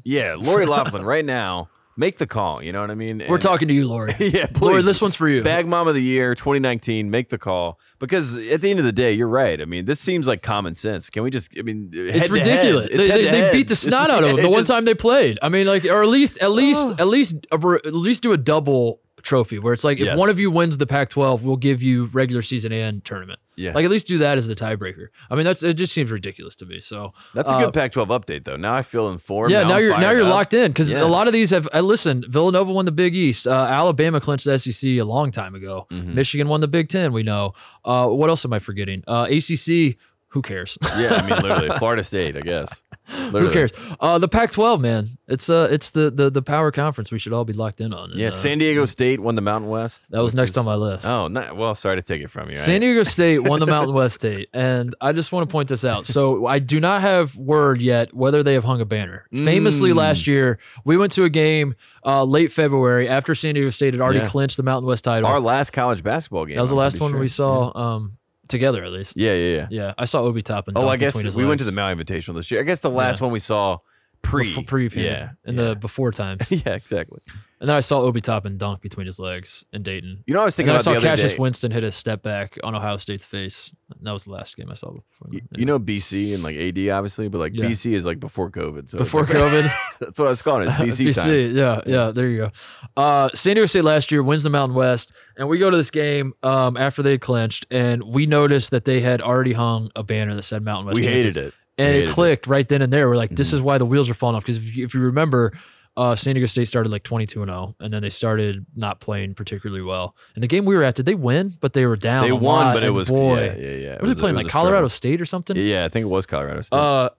right now, make the call. You know what I mean? We're talking to you, Lori. Yeah, please. Lori, this one's for you. Bag Mom of the Year 2019. Make the call, because at the end of the day, you're right. I mean, this seems like common sense. Can we just? I mean, it's ridiculous. They beat the snot out of them the one time they played. I mean, like, or at least do a double trophy where it's like, if one of you wins the Pac-12, we'll give you regular season and tournament. Yeah, like, at least do that as the tiebreaker. I mean, it just seems ridiculous to me. So that's a good Pac-12 update, though. Now I feel informed. Yeah, now you're locked in, because a lot of these have. Listen, Villanova won the Big East. Alabama clinched the SEC a long time ago. Mm-hmm. Michigan won the Big Ten. We know. What else am I forgetting? ACC. Who cares? Yeah, I mean, literally Florida State, I guess. Literally. Who cares? The Pac-12, man. It's the power conference we should all be locked in on. Yeah, San Diego State won the Mountain West. That was next on my list. Oh, well, sorry to take it from you. Right? San Diego State won the Mountain West State, and I just want to point this out. So I do not have word yet whether they have hung a banner. Famously, last year, we went to a game late February after San Diego State had already clinched the Mountain West title. Our last college basketball game. That was the last one we saw. Yeah. Together, at least. Yeah. I saw Obi Toppin. Oh, I guess we went to the Maui Invitational this year. I guess the last one we saw the before times. Yeah, exactly. And then I saw Obi Toppin dunk between his legs in Dayton. You know what I was thinking about the other day? I saw Cassius Winston hit a step back on Ohio State's face. And that was the last game I saw before. You know, BC and like AD, obviously, but like BC is like before COVID. So before COVID. That's what I was calling it. It's BC times. Yeah, there you go. San Diego State last year wins the Mountain West, and we go to this game after they had clinched, and we noticed that they had already hung a banner that said Mountain West. We hated it. And it clicked right then and there. We're like, this is why the wheels are falling off. Because if you remember, San Diego State started like 22-0, and then they started not playing particularly well. And the game we were at, did they win? But they were down. They won, but it was Were they playing like Colorado State or something? Yeah, I think it was Colorado State.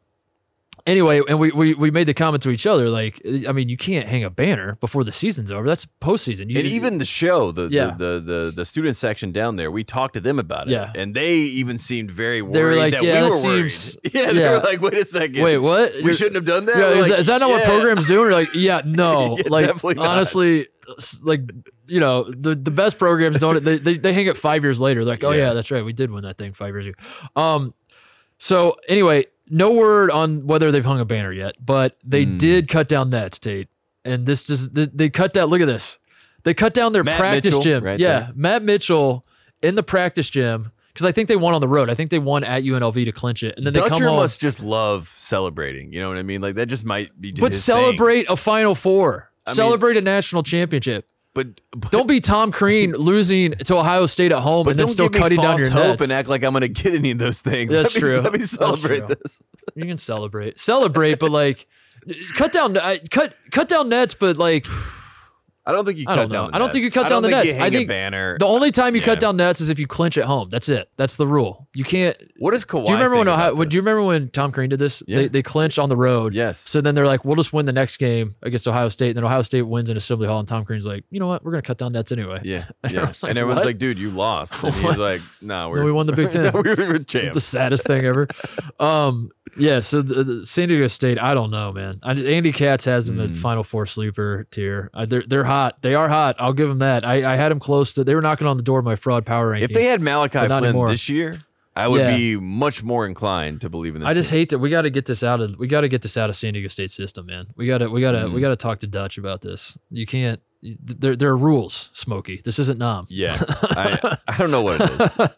Anyway, and we made the comment to each other, like, I mean, you can't hang a banner before the season's over. That's postseason. And even the show, the student section down there, we talked to them about it. Yeah. And they even seemed very worried. They were like, that we were worried. Yeah, they were like, wait a second. Wait, what? We shouldn't have done that? Yeah, is that not what programs do? We're like, no. Yeah, like, honestly, like, you know, the best programs don't. They hang it 5 years later. They're like, oh yeah, that's right. We did win that thing 5 years ago. So anyway, no word on whether they've hung a banner yet, but they did cut down nets, Tate. And this just, they cut down, look at this. They cut down their practice gym. Right there. Matt Mitchell in the practice gym. Because I think they won on the road. I think they won at UNLV to clinch it, and then they come home. Must just love celebrating. You know what I mean? Like, that just might be. But celebrate a Final Four. Celebrate a national championship. But don't be Tom Crean losing to Ohio State at home and then still cutting down your hope and act like I'm going to get any of those things. That's true. Let me celebrate this. You can celebrate, but like cut down nets, but like I don't think you cut down. I don't think you cut down the nets. I think the only time you cut down nets is if you clinch at home. That's it. That's the rule. You can't. What is Kawhi? Do you remember when Tom Crean did this? Yeah. They clinched on the road. Yes. So then they're like, we'll just win the next game against Ohio State. And then Ohio State wins in Assembly Hall, and Tom Crean's like, you know what? We're gonna cut down nets anyway. Yeah. And everyone's like, dude, you lost. And he's like, no, we won the Big Ten. No, we were champs. It's the saddest thing ever. Yeah. So the San Diego State. I don't know, man. Andy Katz has them at Final Four sleeper tier. They're hot. They are hot. I'll give them that. I had them close to. They were knocking on the door of my fraud power rankings. If they had Malachi Flynn this year, I would be much more inclined to believe in this. I just hate that we got to get this out of. We got to get this out of San Diego State's system, man. We got to talk to Dutch about this. You can't. There are rules, Smokey. This isn't nom. Yeah, I don't know what it is.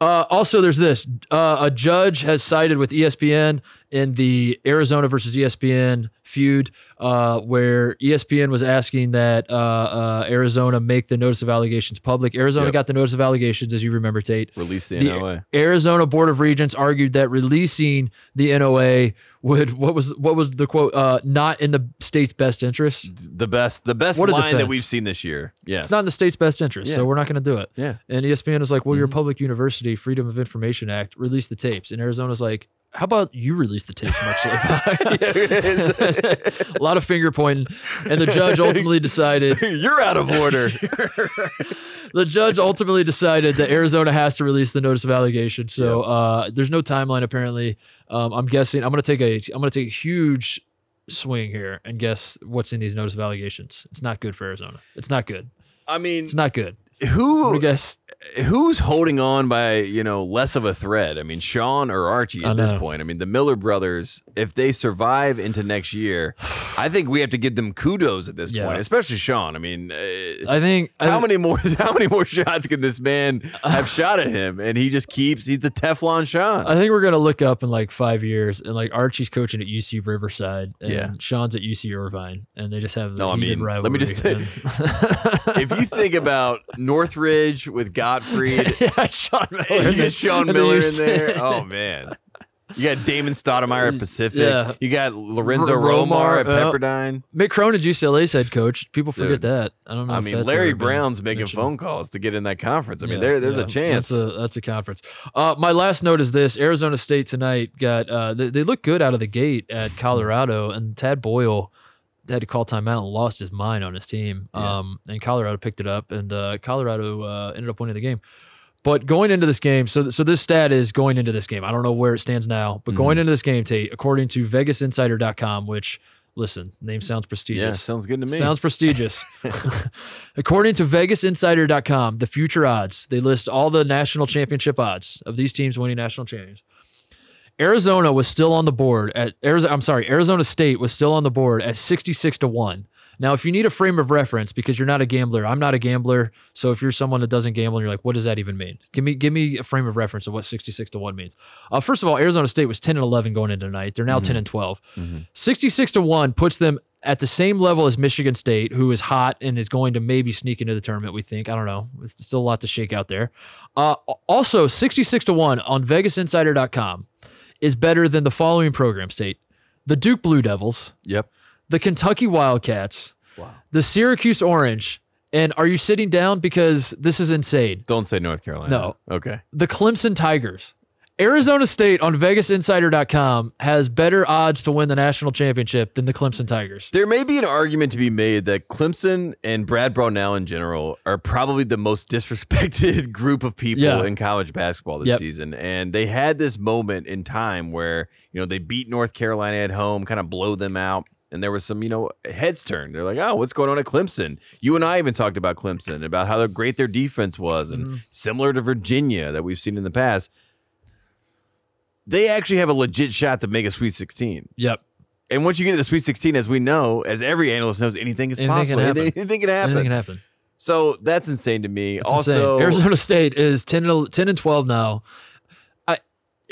Also, there's this. A judge has sided with ESPN in the Arizona versus ESPN feud, where ESPN was asking that Arizona make the notice of allegations public. Arizona got the notice of allegations, as you remember, Tate. Release the NOA. Arizona Board of Regents argued that releasing the NOA would what was the quote? Not in the state's best interest. The best line that we've seen this year. Yes, it's not in the state's best interest, so we're not going to do it. Yeah. And ESPN was like, "Well, you're a public university, Freedom of Information Act, release the tapes." And Arizona's like, how about you release the tapes much later? A lot of finger pointing. And the judge ultimately decided... You're out of order. The judge ultimately decided that Arizona has to release the notice of allegation. So there's no timeline, apparently. I'm guessing... I'm going to take a huge swing here and guess what's in these notice of allegations. It's not good for Arizona. It's not good. I mean... It's not good. Who... I guess... Who's holding on by, less of a thread? I mean, Sean or Archie at this point. I mean, the Miller brothers, if they survive into next year, I think we have to give them kudos at this point, especially Sean. I mean, how many more shots can this man have shot at him? And he's the Teflon Sean. I think we're going to look up in like 5 years and like Archie's coaching at UC Riverside and Sean's at UC Irvine. And they just have rivalry. Let me just say, if you think about Northridge with guys, Gottfried. Sean Miller. You got Sean Miller in there. Oh, man. You got Damon Stoudemire at Pacific. Yeah. You got Lorenzo Romar at Pepperdine. Mick Cronin's UCLA's head coach. People forget that. I don't know. I mean, Larry Brown's making phone calls to get in that conference. I mean, there's a chance. That's a conference. My last note is this. Arizona State tonight got they look good out of the gate at Colorado, and Tad Boyle had to call timeout and lost his mind on his team. And Colorado picked it up, and Colorado ended up winning the game. But going into this game, so this stat is going into this game. I don't know where it stands now, but going into this game, Tate, according to VegasInsider.com, which, listen, name sounds prestigious. Yeah, sounds good to me. Sounds prestigious. According to VegasInsider.com, the future odds, they list all the national championship odds of these teams winning national champions. Arizona was still on the board at Arizona State was still on the board at 66-1. Now, if you need a frame of reference because you're not a gambler, I'm not a gambler. So if you're someone that doesn't gamble, and you're like, what does that even mean? Give me a frame of reference of what 66-1 means. First of all, Arizona State was 10-11 going into tonight. They're now 10-12. 66-1 puts them at the same level as Michigan State, who is hot and is going to maybe sneak into the tournament, we think. I don't know. It's still a lot to shake out there. Also, 66-1 on VegasInsider.com is better than the following programs, Tate: the Duke Blue Devils, the Kentucky Wildcats, the Syracuse Orange, and are you sitting down because this is insane? Don't say North Carolina. No. Okay. The Clemson Tigers. Arizona State on VegasInsider.com has better odds to win the national championship than the Clemson Tigers. There may be an argument to be made that Clemson and Brad Brownell in general are probably the most disrespected group of people in college basketball this season. And they had this moment in time where, they beat North Carolina at home, kind of blow them out. And there was some, heads turned. They're like, oh, what's going on at Clemson? You and I even talked about Clemson, about how great their defense was. And similar to Virginia that we've seen in the past, they actually have a legit shot to make a Sweet 16. Yep. And once you get to the Sweet 16, as we know, as every analyst knows, anything is possible. Anything can happen. So that's insane to me. That's also insane. Arizona State is 10-12 now.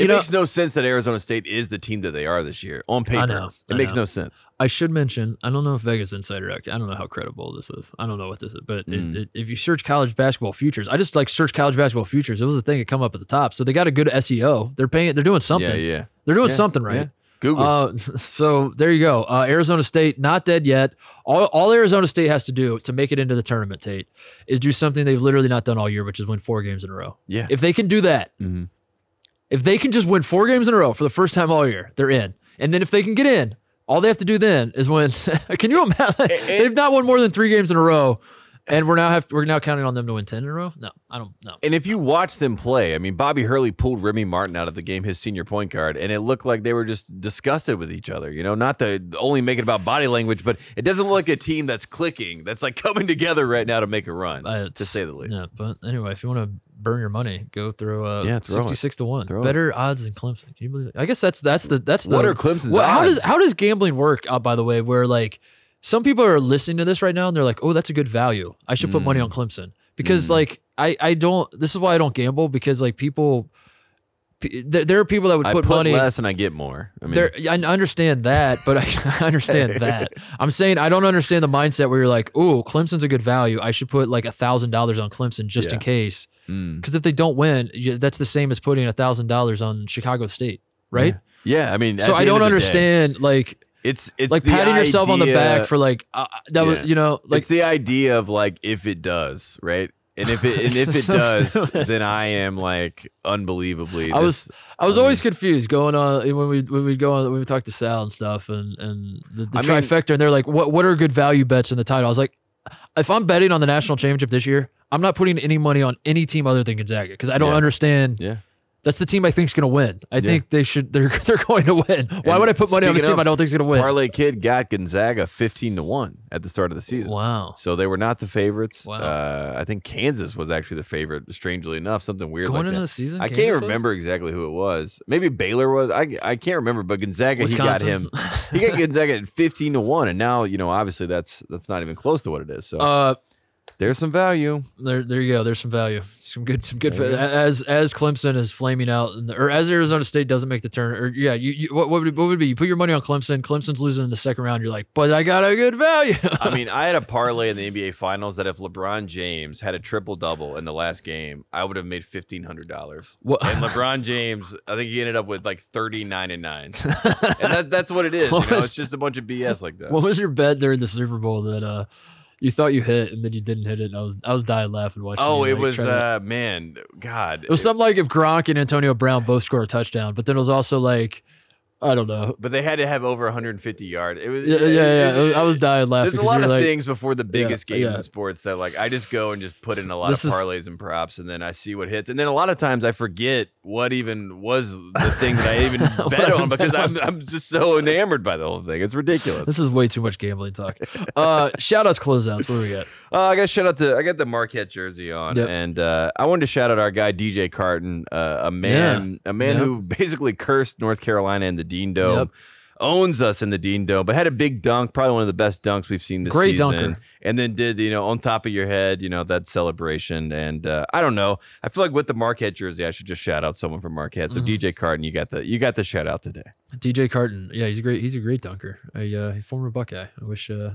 It makes no sense that Arizona State is the team that they are this year on paper. I know. It makes no sense. I should mention, I don't know if Vegas Insider, I don't know how credible this is. I don't know what this is, but if you search college basketball futures, I just search college basketball futures. It was the thing that come up at the top. So they got a good SEO. They're doing something. Yeah. They're doing something right. Yeah. Google. So there you go. Arizona State, not dead yet. All Arizona State has to do to make it into the tournament, Tate, is do something they've literally not done all year, which is win 4 games in a row. Yeah. If they can do that, if they can just win 4 games in a row for the first time all year, they're in. And then if they can get in, all they have to do then is win. Can you imagine? They've not won more than 3 games in a row. And we're now counting on them to win 10 in a row? No, I don't know. And if you watch them play, I mean, Bobby Hurley pulled Remy Martin out of the game, his senior point guard, and it looked like they were just disgusted with each other. You know, not to only make it about body language, but it doesn't look like a team that's clicking, that's like coming together right now to make a run, to say the least. Yeah, but anyway, if you want to burn your money, go through 66-1. Better odds than Clemson. Can you believe it? I guess that's the what are Clemson's odds? How does gambling work? By the way, where like. Some people are listening to this right now and they're like, oh, that's a good value. I should put money on Clemson because like, I don't, this is why I don't gamble because like there are people that would put money less and I get more. I mean, I understand that, but I understand that. I'm saying, I don't understand the mindset where you're like, oh, Clemson's a good value. I should put like $1,000 on Clemson just in case. Cause if they don't win, that's the same as putting $1,000 on Chicago State. Right. Yeah. I mean, so I don't understand It's like patting yourself on the back for like was, you know, like it's the idea of like if it does, right? And if it does, then I am like unbelievably. I was always confused going on when we talked to Sal and stuff and the trifecta, and they're like, what are good value bets in the title? I was like, if I'm betting on the national championship this year, I'm not putting any money on any team other than Gonzaga because I don't understand. Yeah. That's the team I think is going to win. I think they should. They're going to win. Why would I put money on a team I don't think is going to win? Parlay Kid got Gonzaga 15-1 at the start of the season. Wow! So they were not the favorites. Wow! I think Kansas was actually the favorite. Strangely enough, something weird going into the season. I can't remember exactly who it was. Maybe Baylor was. I can't remember. But Gonzaga, he got Gonzaga at 15-1, and now you know obviously that's not even close to what it is. So. There's some value. There you go. There's some value. Some good. As Clemson is flaming out, or as Arizona State doesn't make the turn, or what would it be? You put your money on Clemson. Clemson's losing in the second round. You're like, but I got a good value. I mean, I had a parlay in the NBA Finals that if LeBron James had a triple double in the last game, I would have made $1,500. And LeBron James, I think he ended up with like 39 and 9, and that's what it is. You know, it's just a bunch of BS like that. What was your bet during the Super Bowl that? You thought you hit, and then you didn't hit it. And I was dying laughing watching. Oh, it was man, God! It was something like if Gronk and Antonio Brown both score a touchdown, but then it was also like, I don't know. But they had to have over 150 yards. It was I was dying laughing. There's a lot of things before the biggest game in sports that like I just go and just put in a lot of parlays and props, and then I see what hits, and then a lot of times I forget what even was the thing that I even bet on because I'm just so enamored by the whole thing. It's ridiculous. This is way too much gambling talk. Shout outs, closeouts. What do we got? I got the Marquette jersey on, and I wanted to shout out our guy DJ Carton, a man who basically cursed North Carolina in the Dean Dome. Owns us in the Dean Dome, but had a big dunk, probably one of the best dunks we've seen this season. Great dunker. And then did, on top of your head, that celebration. And I don't know. I feel like with the Marquette jersey, I should just shout out someone from Marquette. So DJ Carton, you got the shout out today. DJ Carton, yeah, he's a great dunker. A former Buckeye. I wish he would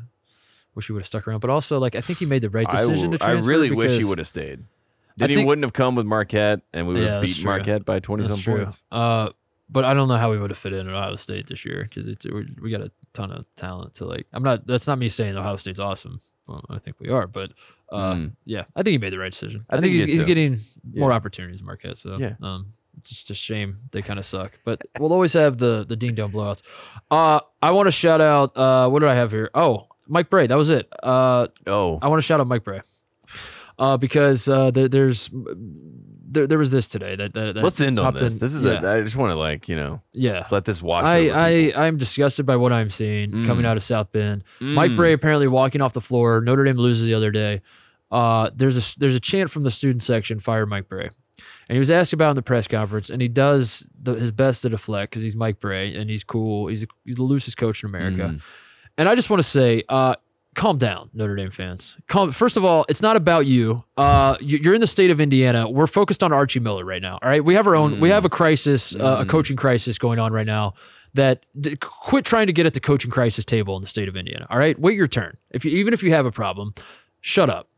have stuck around. But also, like, I think he made the right decision to transfer. I really wish he would have stayed. He wouldn't have come with Marquette, and we would have beat Marquette by 20-some points. But I don't know how we would have fit in at Ohio State this year because we got a ton of talent to like. I'm not. That's not me saying Ohio State's awesome. Well, I think we are, but I think he made the right decision. I think he's getting more opportunities, Marquette. So it's just a shame they kind of suck. But we'll always have the Dean Dome blowouts. I want to shout out. What did I have here? Oh, Mike Bray. That was it. I want to shout out Mike Bray because there's. There was this today that let's end on this. This is I just want to let this wash. I'm disgusted by what I'm seeing coming out of South Bend. Mike Bray apparently walking off the floor. Notre Dame loses the other day. There's a chant from the student section, fire Mike Bray. And he was asked about in the press conference, and he does his best to deflect because he's Mike Bray and he's cool. He's the loosest coach in America. And I just want to say, calm down, Notre Dame fans. Calm. First of all, it's not about you. You're in the state of Indiana. We're focused on Archie Miller right now. All right, we have our own. We have a crisis, a coaching crisis going on right now. That quit trying to get at the coaching crisis table in the state of Indiana. All right, wait your turn. Even if you have a problem, shut up.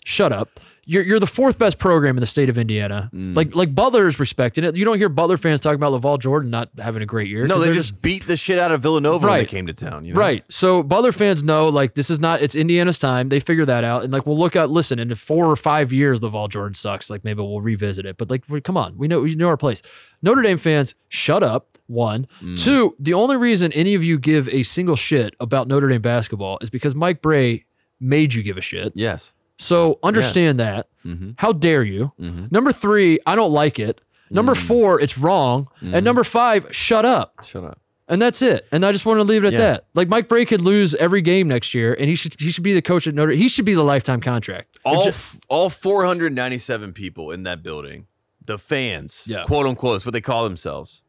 You're the fourth best program in the state of Indiana. Like Butler is respecting it. You don't hear Butler fans talking about LaVall Jordan not having a great year. No, they just beat the shit out of Villanova when they came to town. You know? Right. So Butler fans know, like, this is not, it's Indiana's time. They figure that out. And like, we'll look out, listen, and in 4 or 5 years, LaVall Jordan sucks. Like, maybe we'll revisit it. But like, come on, we know our place. Notre Dame fans, shut up. One. Two, the only reason any of you give a single shit about Notre Dame basketball is because Mike Bray made you give a shit. Yes. So understand that. Mm-hmm. How dare you? Mm-hmm. Number three, I don't like it. Number four, it's wrong. Mm-hmm. And number five, shut up. Shut up. And that's it. And I just want to leave it at that. Like, Mike Bray could lose every game next year, and he should be the coach at Notre Dame. He should be the lifetime contract. All 497 people in that building, the fans, quote unquote, is what they call themselves.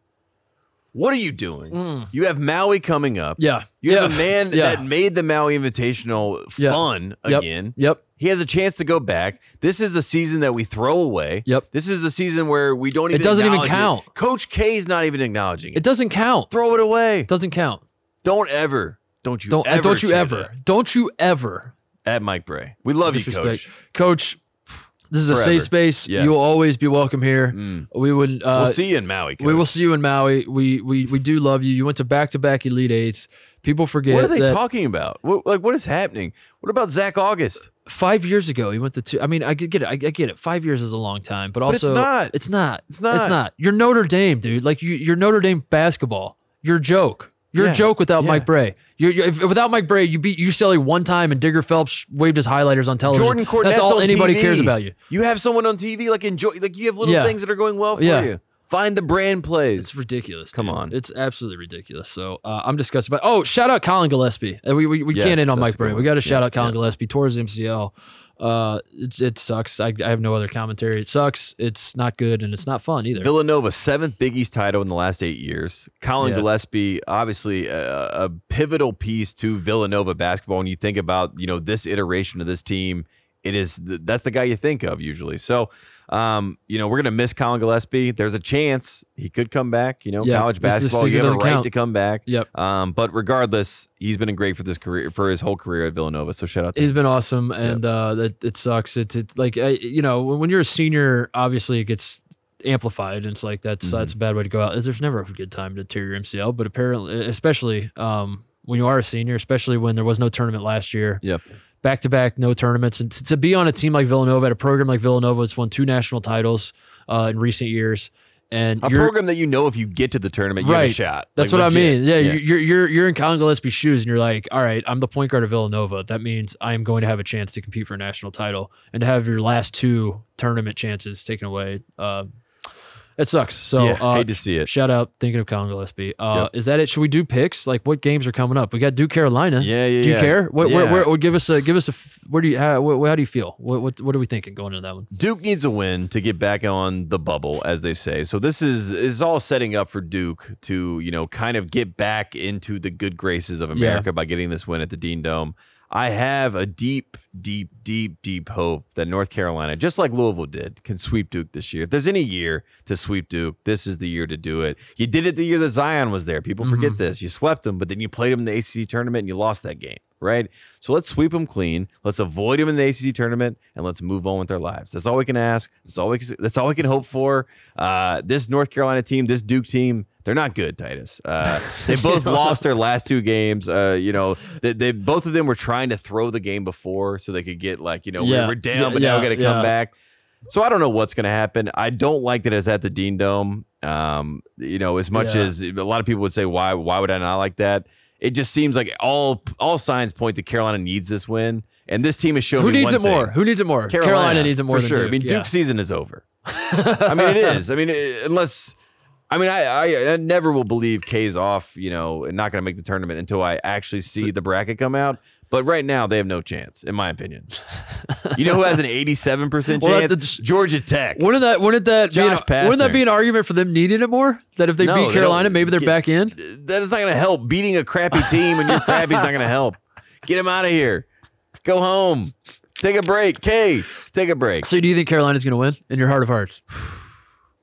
What are you doing? You have Maui coming up. Yeah. You have a man that made the Maui Invitational fun again. Yep. He has a chance to go back. This is the season that we throw away. Yep. This is the season where we don't even acknowledge it. It doesn't even count. Coach K's not even acknowledging it. It doesn't count. Throw it away. It doesn't count. Don't ever. Don't you ever. Don't you ever. At Mike Bray. We love you, Coach. Coach. This is a safe space. Yes. You will always be welcome here. We would. We'll see you in Maui. Coach. We will see you in Maui. We do love you. You went to back-to-back Elite Eights. People forget. What are they talking about? What is happening? What about Zach August? 5 years ago, he went to two. I mean, I get it. I get it. 5 years is a long time, but also it's not. You're Notre Dame, dude. Like, you're Notre Dame basketball. You're a joke. You're a joke without Mike Bray. Without Mike Bray, you beat UCLA one time, and Digger Phelps waved his highlighters on television. Jordan Cornett's that's all anybody TV. Cares about you. You have someone on TV, like, enjoy, like, you have little things that are going well for you. Find the brand plays. It's ridiculous. Come on, it's absolutely ridiculous. So I'm disgusted. But shout out Colin Gillespie. We can't end on Mike Bray. We got to shout out Colin Gillespie. Tore his MCL. It sucks. I have no other commentary. It sucks. It's not good, and it's not fun either. Villanova, 7th Big East title in the last 8 years. Colin Gillespie, obviously a pivotal piece to Villanova basketball. When you think about, this iteration of this team, it is that's the guy you think of usually. So, we're gonna miss Colin Gillespie. There's a chance he could come back. College basketball, you have a right to come back. Yep. But regardless, he's been great for his whole career at Villanova. So shout out to him. He's been awesome, and it sucks. It's like when you're a senior, obviously it gets amplified, and it's like that's a bad way to go out. There's never a good time to tear your MCL, but apparently, especially when you are a senior, especially when there was no tournament last year. Yep. Back-to-back, no tournaments. And to be on a team like Villanova, at a program like Villanova, it's won 2 national titles in recent years. And a program that if you get to the tournament, you have a shot. That's like, what legit. I mean. Yeah, you're in Colin Gillespie's shoes, and you're like, all right, I'm the point guard of Villanova. That means I am going to have a chance to compete for a national title, and to have your last 2 tournament chances taken away. It sucks. So hate to see it. Shout out, thinking of Colin Gillespie. Is that it? Should we do picks? Like, what games are coming up? We got Duke, Carolina. Yeah. Do you care? Where? Give us a. Where do you? How do you feel? What are we thinking going into that one? Duke needs a win to get back on the bubble, as they say. So this is all setting up for Duke to kind of get back into the good graces of America by getting this win at the Dean Dome. I have a deep, deep, deep, deep hope that North Carolina, just like Louisville did, can sweep Duke this year. If there's any year to sweep Duke, this is the year to do it. You did it the year that Zion was there. People forget this. You swept them, but then you played them in the ACC tournament and you lost that game, right? So let's sweep them clean. Let's avoid them in the ACC tournament, and let's move on with our lives. That's all we can ask. That's all we can hope for. This North Carolina team, this Duke team, they're not good, Titus. They both lost their last 2 games. They both of them were trying to throw the game before so they could get we're down, but now we got to come back. So I don't know what's going to happen. I don't like that it's at the Dean Dome. As much as a lot of people would say, why would I not like that? It just seems like all signs point to Carolina needs this win, and this team has shown who needs it more. Who needs it more? Carolina needs it more than Duke. I mean, Duke's season is over. I mean, it is. I mean, unless. I mean, I never will believe K's off, and not going to make the tournament until I actually see the bracket come out. But right now, they have no chance, in my opinion. You know who has an 87% chance? Georgia Tech. Wouldn't that be an argument for them needing it more? That if they beat Carolina, maybe they're back in? That is not going to help. Beating a crappy team when you're crappy is not going to help. Get them out of here. Go home. Take a break. Kay, take a break. So do you think Carolina's going to win in your heart of hearts?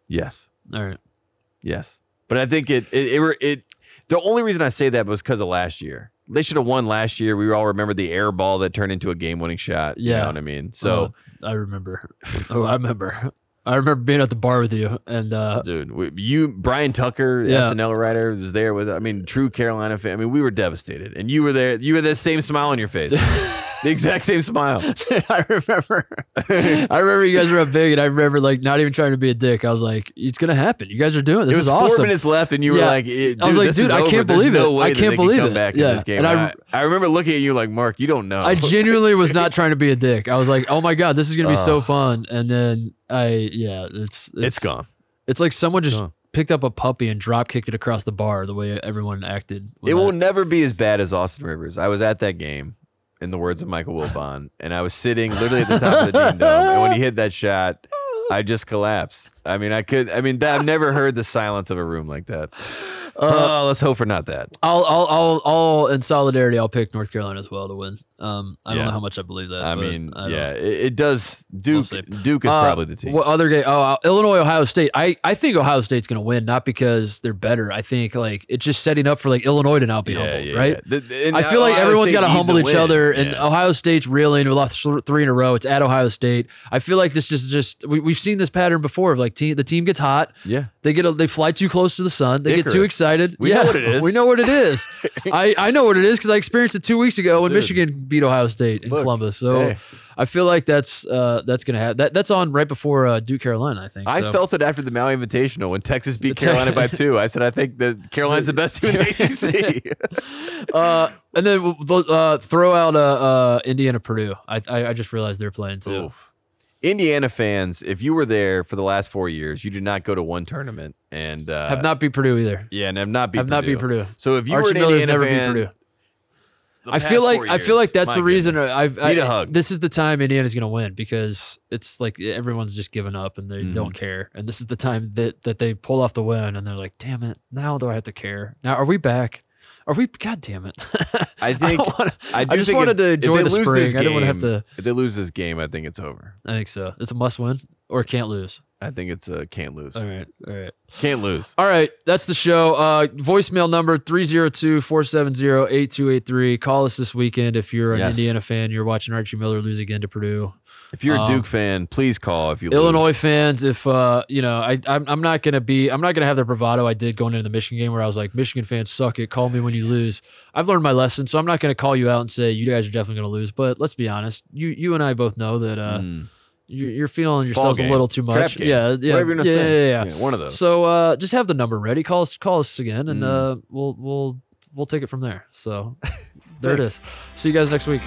Yes. All right. Yes. But I think it the only reason I say that was because of last year. They should have won last year. We all remember the air ball that turned into a game-winning shot. Yeah. You know what I mean? So I remember. Oh, I remember. I remember being at the bar with you and Brian Tucker, the SNL writer, was there with. I mean, true Carolina fan. I mean, we were devastated, and you were there. You had that same smile on your face, the exact same smile. Dude, I remember. I remember you guys were up big, and I remember like not even trying to be a dick. I was like, "It's gonna happen. You guys are doing this. It was awesome." 4 minutes left, and you were like, "Dude, I was like, dude, I can't believe it. I can't believe it." This game. And I remember looking at you like, "Mark, you don't know." I genuinely was not trying to be a dick. I was like, "Oh my god, this is gonna be so fun," and then. It's gone. It's like someone just picked up a puppy and drop kicked it across the bar the way everyone acted. It will never be as bad as Austin Rivers. I was at that game, in the words of Michael Wilbon, and I was sitting literally at the top of the Dean Dome, and when he hit that shot, I just collapsed. I mean, I've never heard the silence of a room like that. Let's hope for not that. I'll in solidarity, I'll pick North Carolina as well to win. I don't know how much I believe that. I mean, it does. Duke is probably the team. What other game? Oh, Illinois, Ohio State. I think Ohio State's going to win, not because they're better. I think like it's just setting up for like Illinois to not be humble, right? Yeah. I feel like everyone's got to humble each other, and Ohio State's reeling. We lost three in a row. It's at Ohio State. I feel like this is just we've seen this pattern before of like the team gets hot. Yeah, they fly too close to the sun. They get too excited. We know what it is. We know what it is. I know what it is because I experienced it 2 weeks ago when Michigan beat Ohio State in Columbus. So I feel like that's going to happen. That's on right before Duke Carolina, I think. I felt it after the Maui Invitational when Texas beat Carolina by 2. I said, I think that Carolina's the best team in the ACC. And then we'll, throw out Indiana-Purdue. I just realized they're playing too. Oof. Indiana fans, if you were there for the last 4 years, you did not go to one tournament. And have not beat Purdue either. Yeah, and have not beat Purdue. So if you were an Indiana fan... I feel like that's the reason I need a hug. This is the time Indiana's going to win because it's like everyone's just giving up and they don't care. And this is the time that they pull off the win and they're like, damn it, now do I have to care? Now are we back? Are we? God damn it! I think I just wanted to enjoy the spring. I didn't want to have to. If they lose this game, I think it's over. I think so. It's a must win or can't lose. I think it's a can't lose. All right. Can't lose. All right. That's the show. Voicemail number 302-470-8283. Call us this weekend if you're an Indiana fan. You're watching Archie Miller lose again to Purdue. If you're a Duke fan, please call. If you Illinois lose. Fans, if I'm not gonna have the bravado I did going into the Michigan game where I was like, Michigan fans suck it. Call me when you lose. I've learned my lesson, so I'm not gonna call you out and say you guys are definitely gonna lose. But let's be honest, you and I both know that. You're feeling yourselves a little too much. Yeah, one of those. So just have the number ready. Call us again, and we'll take it from there. So there it is. See you guys next week.